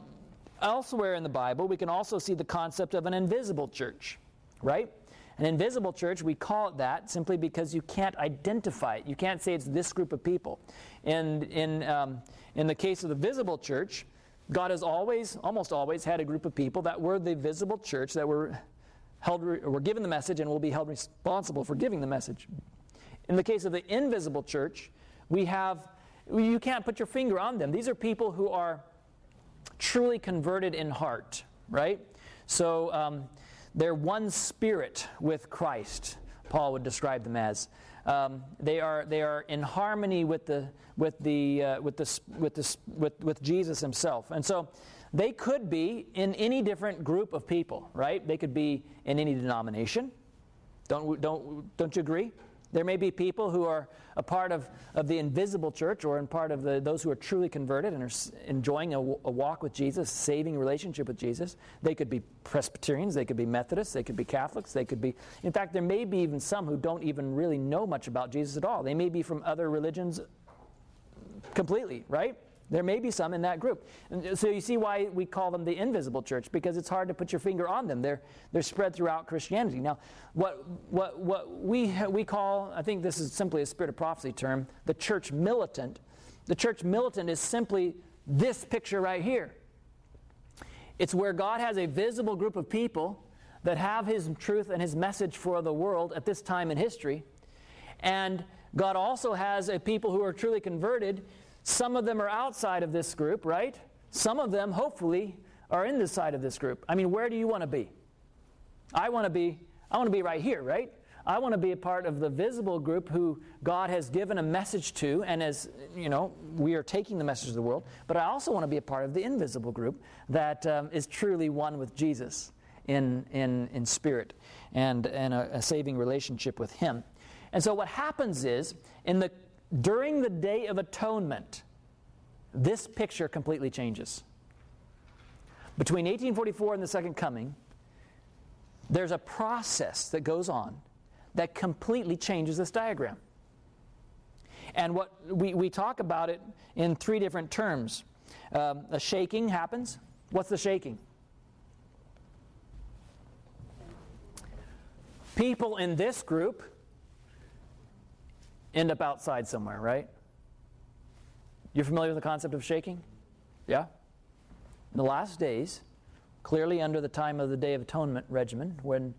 Elsewhere in the Bible, we can also see the concept of an invisible church, right? An invisible church, we call it that simply because you can't identify it. You can't say it's this group of people. And in the case of the visible church, God has always, almost always, had a group of people that were the visible church that were given the message and will be held responsible for giving the message. In the case of the invisible church, you can't put your finger on them. These are people who are truly converted in heart, right? So they're one spirit with Christ, Paul would describe them as. They are in harmony with Jesus himself, and so they could be in any different group of people, right? They could be in any denomination. Don't you agree? There may be people who are a part of the invisible church or in part of those who are truly converted and are enjoying a walk with Jesus, saving relationship with Jesus. They could be Presbyterians, they could be Methodists, they could be Catholics, they could be... In fact, there may be even some who don't even really know much about Jesus at all. They may be from other religions completely, right? There may be some in that group. And so you see why we call them the invisible church, because it's hard to put your finger on them. They're spread throughout Christianity. Now, what we call, I think this is simply a spirit of prophecy term, the church militant. The church militant is simply this picture right here. It's where God has a visible group of people that have his truth and his message for the world at this time in history. And God also has a people who are truly converted. Some of them are outside of this group, right? Some of them, hopefully, are in this side of this group. I mean, where do you want to be? I want to be right here, right? I want to be a part of the visible group who God has given a message to, and as, you know, we are taking the message of the world. But I also want to be a part of the invisible group that is truly one with Jesus in spirit and a saving relationship with him. And so what happens is, during the Day of Atonement, this picture completely changes. Between 1844 and the Second Coming, there's a process that goes on that completely changes this diagram. And what we talk about it in three different terms. A shaking happens. What's the shaking? People in this group end up outside somewhere, right? You're familiar with the concept of shaking? Yeah? In the last days, clearly under the time of the Day of Atonement regimen, when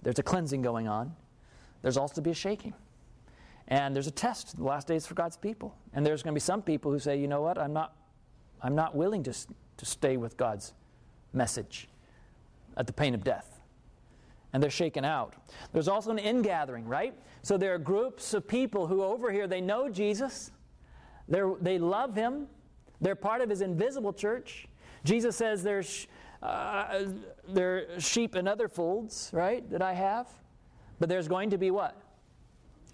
there's a cleansing going on, there's also to be a shaking. And there's a test in the last days for God's people. And there's going to be some people who say, you know what, I'm not willing to stay with God's message at the pain of death. And they're shaken out. There's also an ingathering, right? So there are groups of people who over here, they know Jesus. They love him. They're part of his invisible church. Jesus says there's sheep in other folds, right, that I have. But there's going to be what?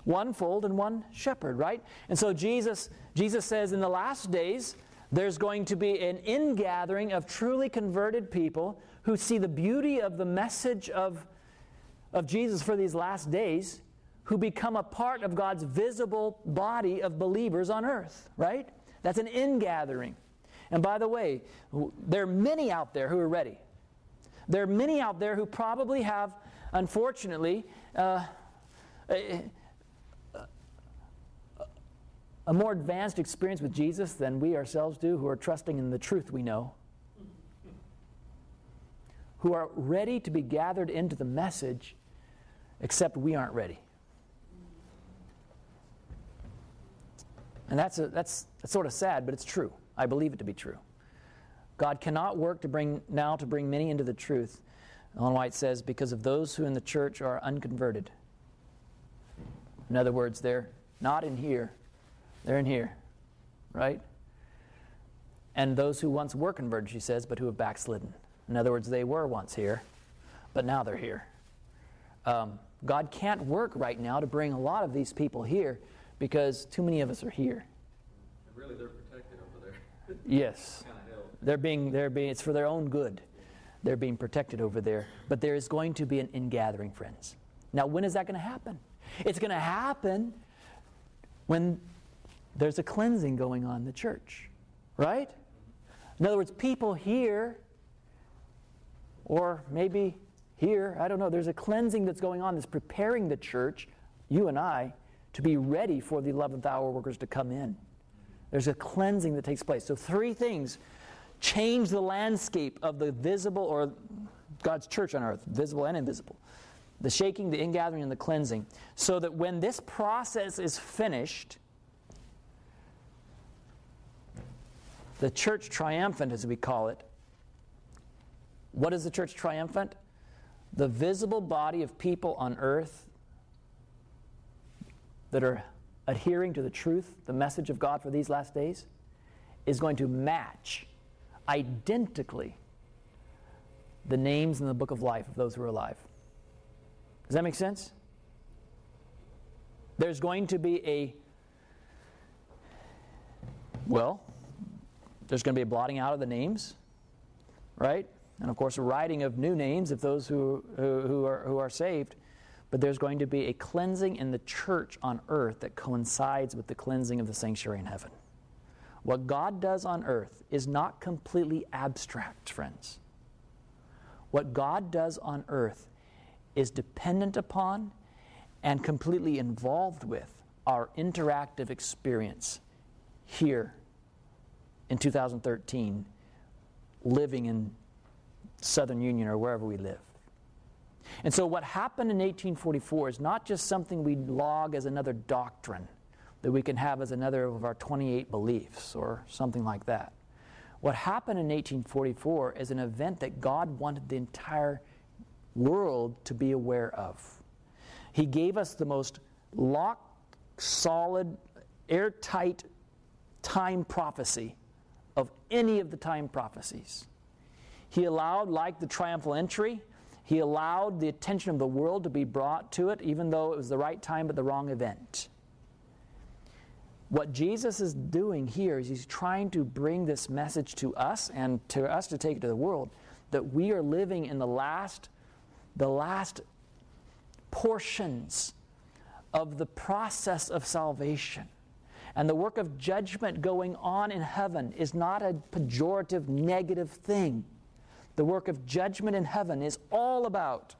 One fold and one shepherd, right? And so Jesus says in the last days, there's going to be an ingathering of truly converted people who see the beauty of the message of Jesus for these last days, who become a part of God's visible body of believers on earth, right? That's an ingathering. And by the way, there are many out there who are ready. There are many out there who probably have, unfortunately, a more advanced experience with Jesus than we ourselves do, who are trusting in the truth we know, who are ready to be gathered into the message, except we aren't ready. And that's sort of sad, but it's true. I believe it to be true. God cannot work to bring many into the truth, Ellen White says, because of those who in the church are unconverted. In other words, they're not in here, they're in here, right? And those who once were converted, she says, but who have backslidden. In other words, they were once here, but now they're here. God can't work right now to bring a lot of these people here because too many of us are here. And really, they're protected over there. Yes. They're being. It's for their own good. They're being protected over there. But there is going to be an ingathering, friends. Now, when is that going to happen? It's going to happen when there's a cleansing going on in the church, right? In other words, people here, or maybe here, I don't know, there's a cleansing that's going on that's preparing the church, you and I, to be ready for the 11th hour workers to come in. There's a cleansing that takes place. So three things change the landscape of the visible, or God's church on earth, visible and invisible. The shaking, the ingathering, and the cleansing. So that when this process is finished, the church triumphant, as we call it. What is the church triumphant? The visible body of people on earth that are adhering to the truth, the message of God for these last days, is going to match identically the names in the book of life of those who are alive. Does that make sense? There's going to be a blotting out of the names, right? And of course a writing of new names of those who are saved. But there's going to be a cleansing in the church on earth that coincides with the cleansing of the sanctuary in heaven. What God does on earth is not completely abstract, friends. What God does on earth is dependent upon and completely involved with our interactive experience here in 2013, living in Southern Union or wherever we live. And so what happened in 1844 is not just something we log as another doctrine that we can have as another of our 28 beliefs or something like that. What happened in 1844 is an event that God wanted the entire world to be aware of. He gave us the most locked, solid, airtight time prophecy of any of the time prophecies. He allowed, like the triumphal entry, He allowed the attention of the world to be brought to it, even though it was the right time but the wrong event. What Jesus is doing here is he's trying to bring this message to us and to us to take it to the world, that we are living in the last portions of the process of salvation. And the work of judgment going on in heaven is not a pejorative, negative thing. The work of judgment in heaven is all about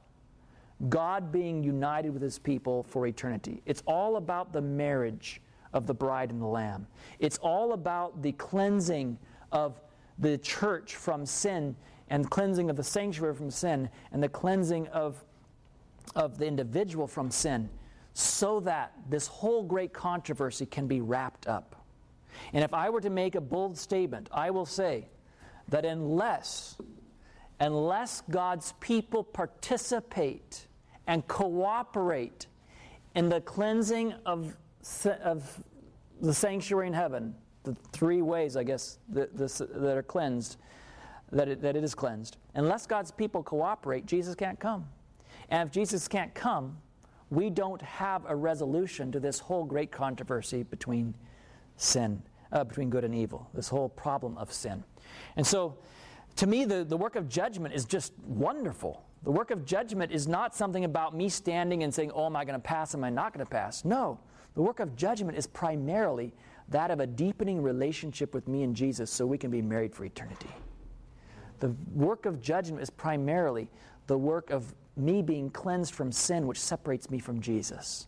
God being united with His people for eternity. It's all about the marriage of the bride and the Lamb. It's all about the cleansing of the church from sin and cleansing of the sanctuary from sin and the cleansing of the individual from sin, so that this whole great controversy can be wrapped up. And if I were to make a bold statement, I will say that unless God's people participate and cooperate in the cleansing of the sanctuary in heaven, the three ways, I guess, that are cleansed, that it is cleansed. Unless God's people cooperate, Jesus can't come. And if Jesus can't come, we don't have a resolution to this whole great controversy between sin, between good and evil, this whole problem of sin. And so, to me, the work of judgment is just wonderful. The work of judgment is not something about me standing and saying, oh, am I going to pass, am I not going to pass? No. The work of judgment is primarily that of a deepening relationship with me and Jesus so we can be married for eternity. The work of judgment is primarily the work of me being cleansed from sin, which separates me from Jesus.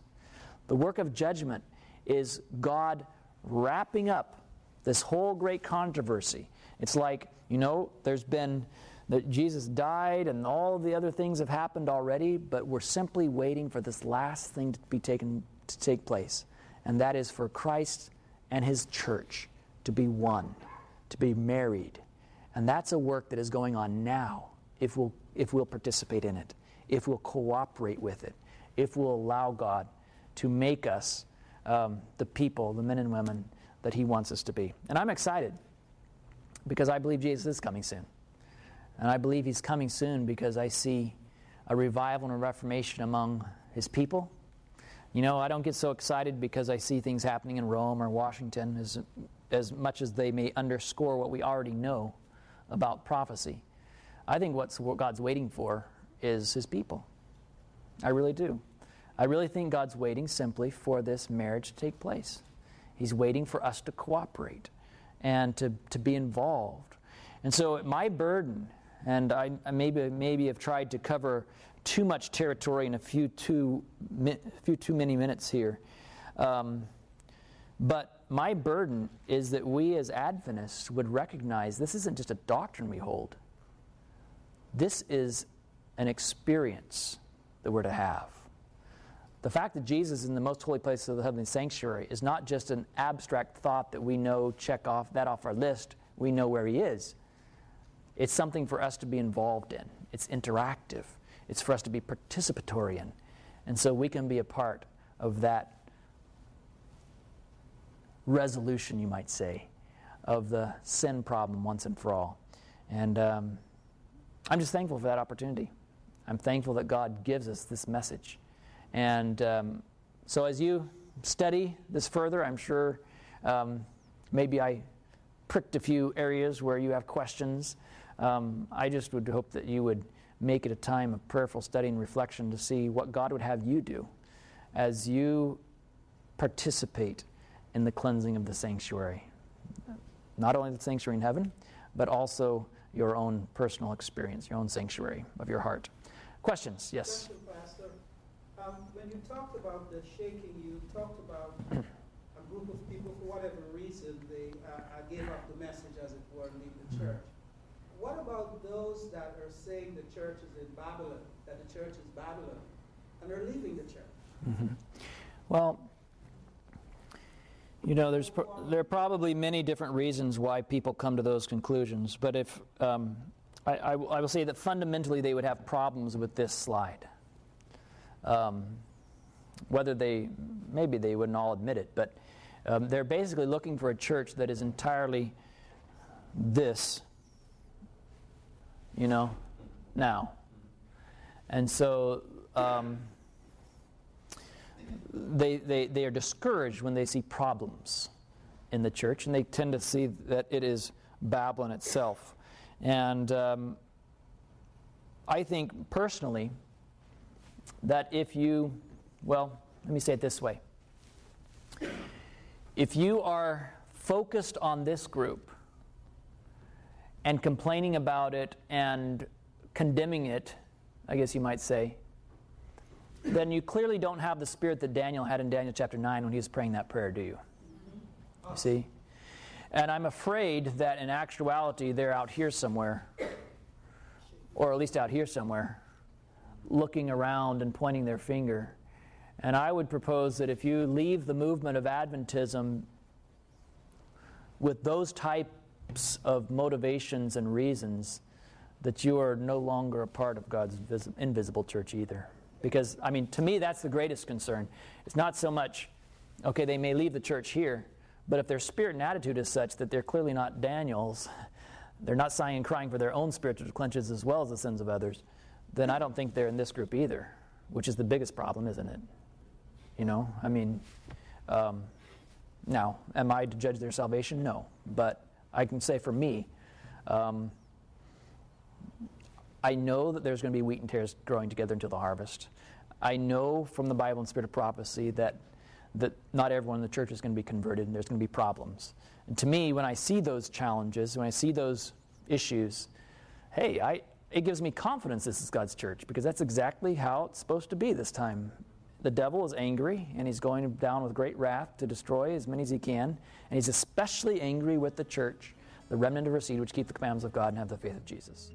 The work of judgment is God wrapping up this whole great controversy. It's like, there's been that Jesus died and all the other things have happened already, but we're simply waiting for this last thing to take place. And that is for Christ and His church to be one, to be married. And that's a work that is going on now if we'll participate in it, if we'll cooperate with it, if we'll allow God to make us the people, the men and women that He wants us to be. And I'm excited, because I believe Jesus is coming soon. And I believe He's coming soon because I see a revival and a reformation among His people. I don't get so excited because I see things happening in Rome or Washington as much as they may underscore what we already know about prophecy. I think what God's waiting for is His people. I really do. I really think God's waiting simply for this marriage to take place. He's waiting for us to cooperate and to be involved. And so my burden, and I maybe have tried to cover too much territory in a few too many minutes here, but my burden is that we as Adventists would recognize this isn't just a doctrine we hold. This is an experience that we're to have. The fact that Jesus is in the most holy place of the heavenly sanctuary is not just an abstract thought that we know, check that off our list, we know where He is. It's something for us to be involved in. It's interactive. It's for us to be participatory in. And so we can be a part of that resolution, you might say, of the sin problem once and for all. And I'm just thankful for that opportunity. I'm thankful that God gives us this message. And so as you study this further, I'm sure maybe I pricked a few areas where you have questions. I just would hope that you would make it a time of prayerful study and reflection to see what God would have you do as you participate in the cleansing of the sanctuary. Not only the sanctuary in heaven, but also your own personal experience, your own sanctuary of your heart. Questions? Yes? Question, Pastor. When you talked about the shaking, you talked about a group of people, for whatever reason, they gave up the message, as it were, and leave the church. What about those that are saying the church is in Babylon, that the church is Babylon, and they're leaving the church? Mm-hmm. Well, you know, there are probably many different reasons why people come to those conclusions, but if I will say that fundamentally they would have problems with this slide. Maybe they wouldn't all admit it, but they're basically looking for a church that is entirely this, you know, now. And so they are discouraged when they see problems in the church, and they tend to see that it is Babylon itself. And I think personally, that if you, well, let me say it this way. If you are focused on this group and complaining about it and condemning it, I guess you might say, then you clearly don't have the spirit that Daniel had in Daniel chapter 9 when he was praying that prayer, do you? You see? And I'm afraid that in actuality they're out here somewhere, or at least out here somewhere, looking around and pointing their finger. And I would propose that if you leave the movement of Adventism with those types of motivations and reasons, that you are no longer a part of God's invisible church either. Because, I mean, to me, that's the greatest concern. It's not so much, okay, they may leave the church here, but if their spirit and attitude is such that they're clearly not Daniel's, they're not sighing and crying for their own spiritual clenches as well as the sins of others, then I don't think they're in this group either, which is the biggest problem, isn't it? You know, I mean, now, am I to judge their salvation? No. But I can say for me, I know that there's going to be wheat and tares growing together until the harvest. I know from the Bible and Spirit of Prophecy that not everyone in the church is going to be converted, and there's going to be problems. And to me, when I see those challenges, when I see those issues, hey, it gives me confidence this is God's church, because that's exactly how it's supposed to be this time. The devil is angry, and he's going down with great wrath to destroy as many as he can. And he's especially angry with the church, the remnant of her seed, which keep the commandments of God and have the faith of Jesus.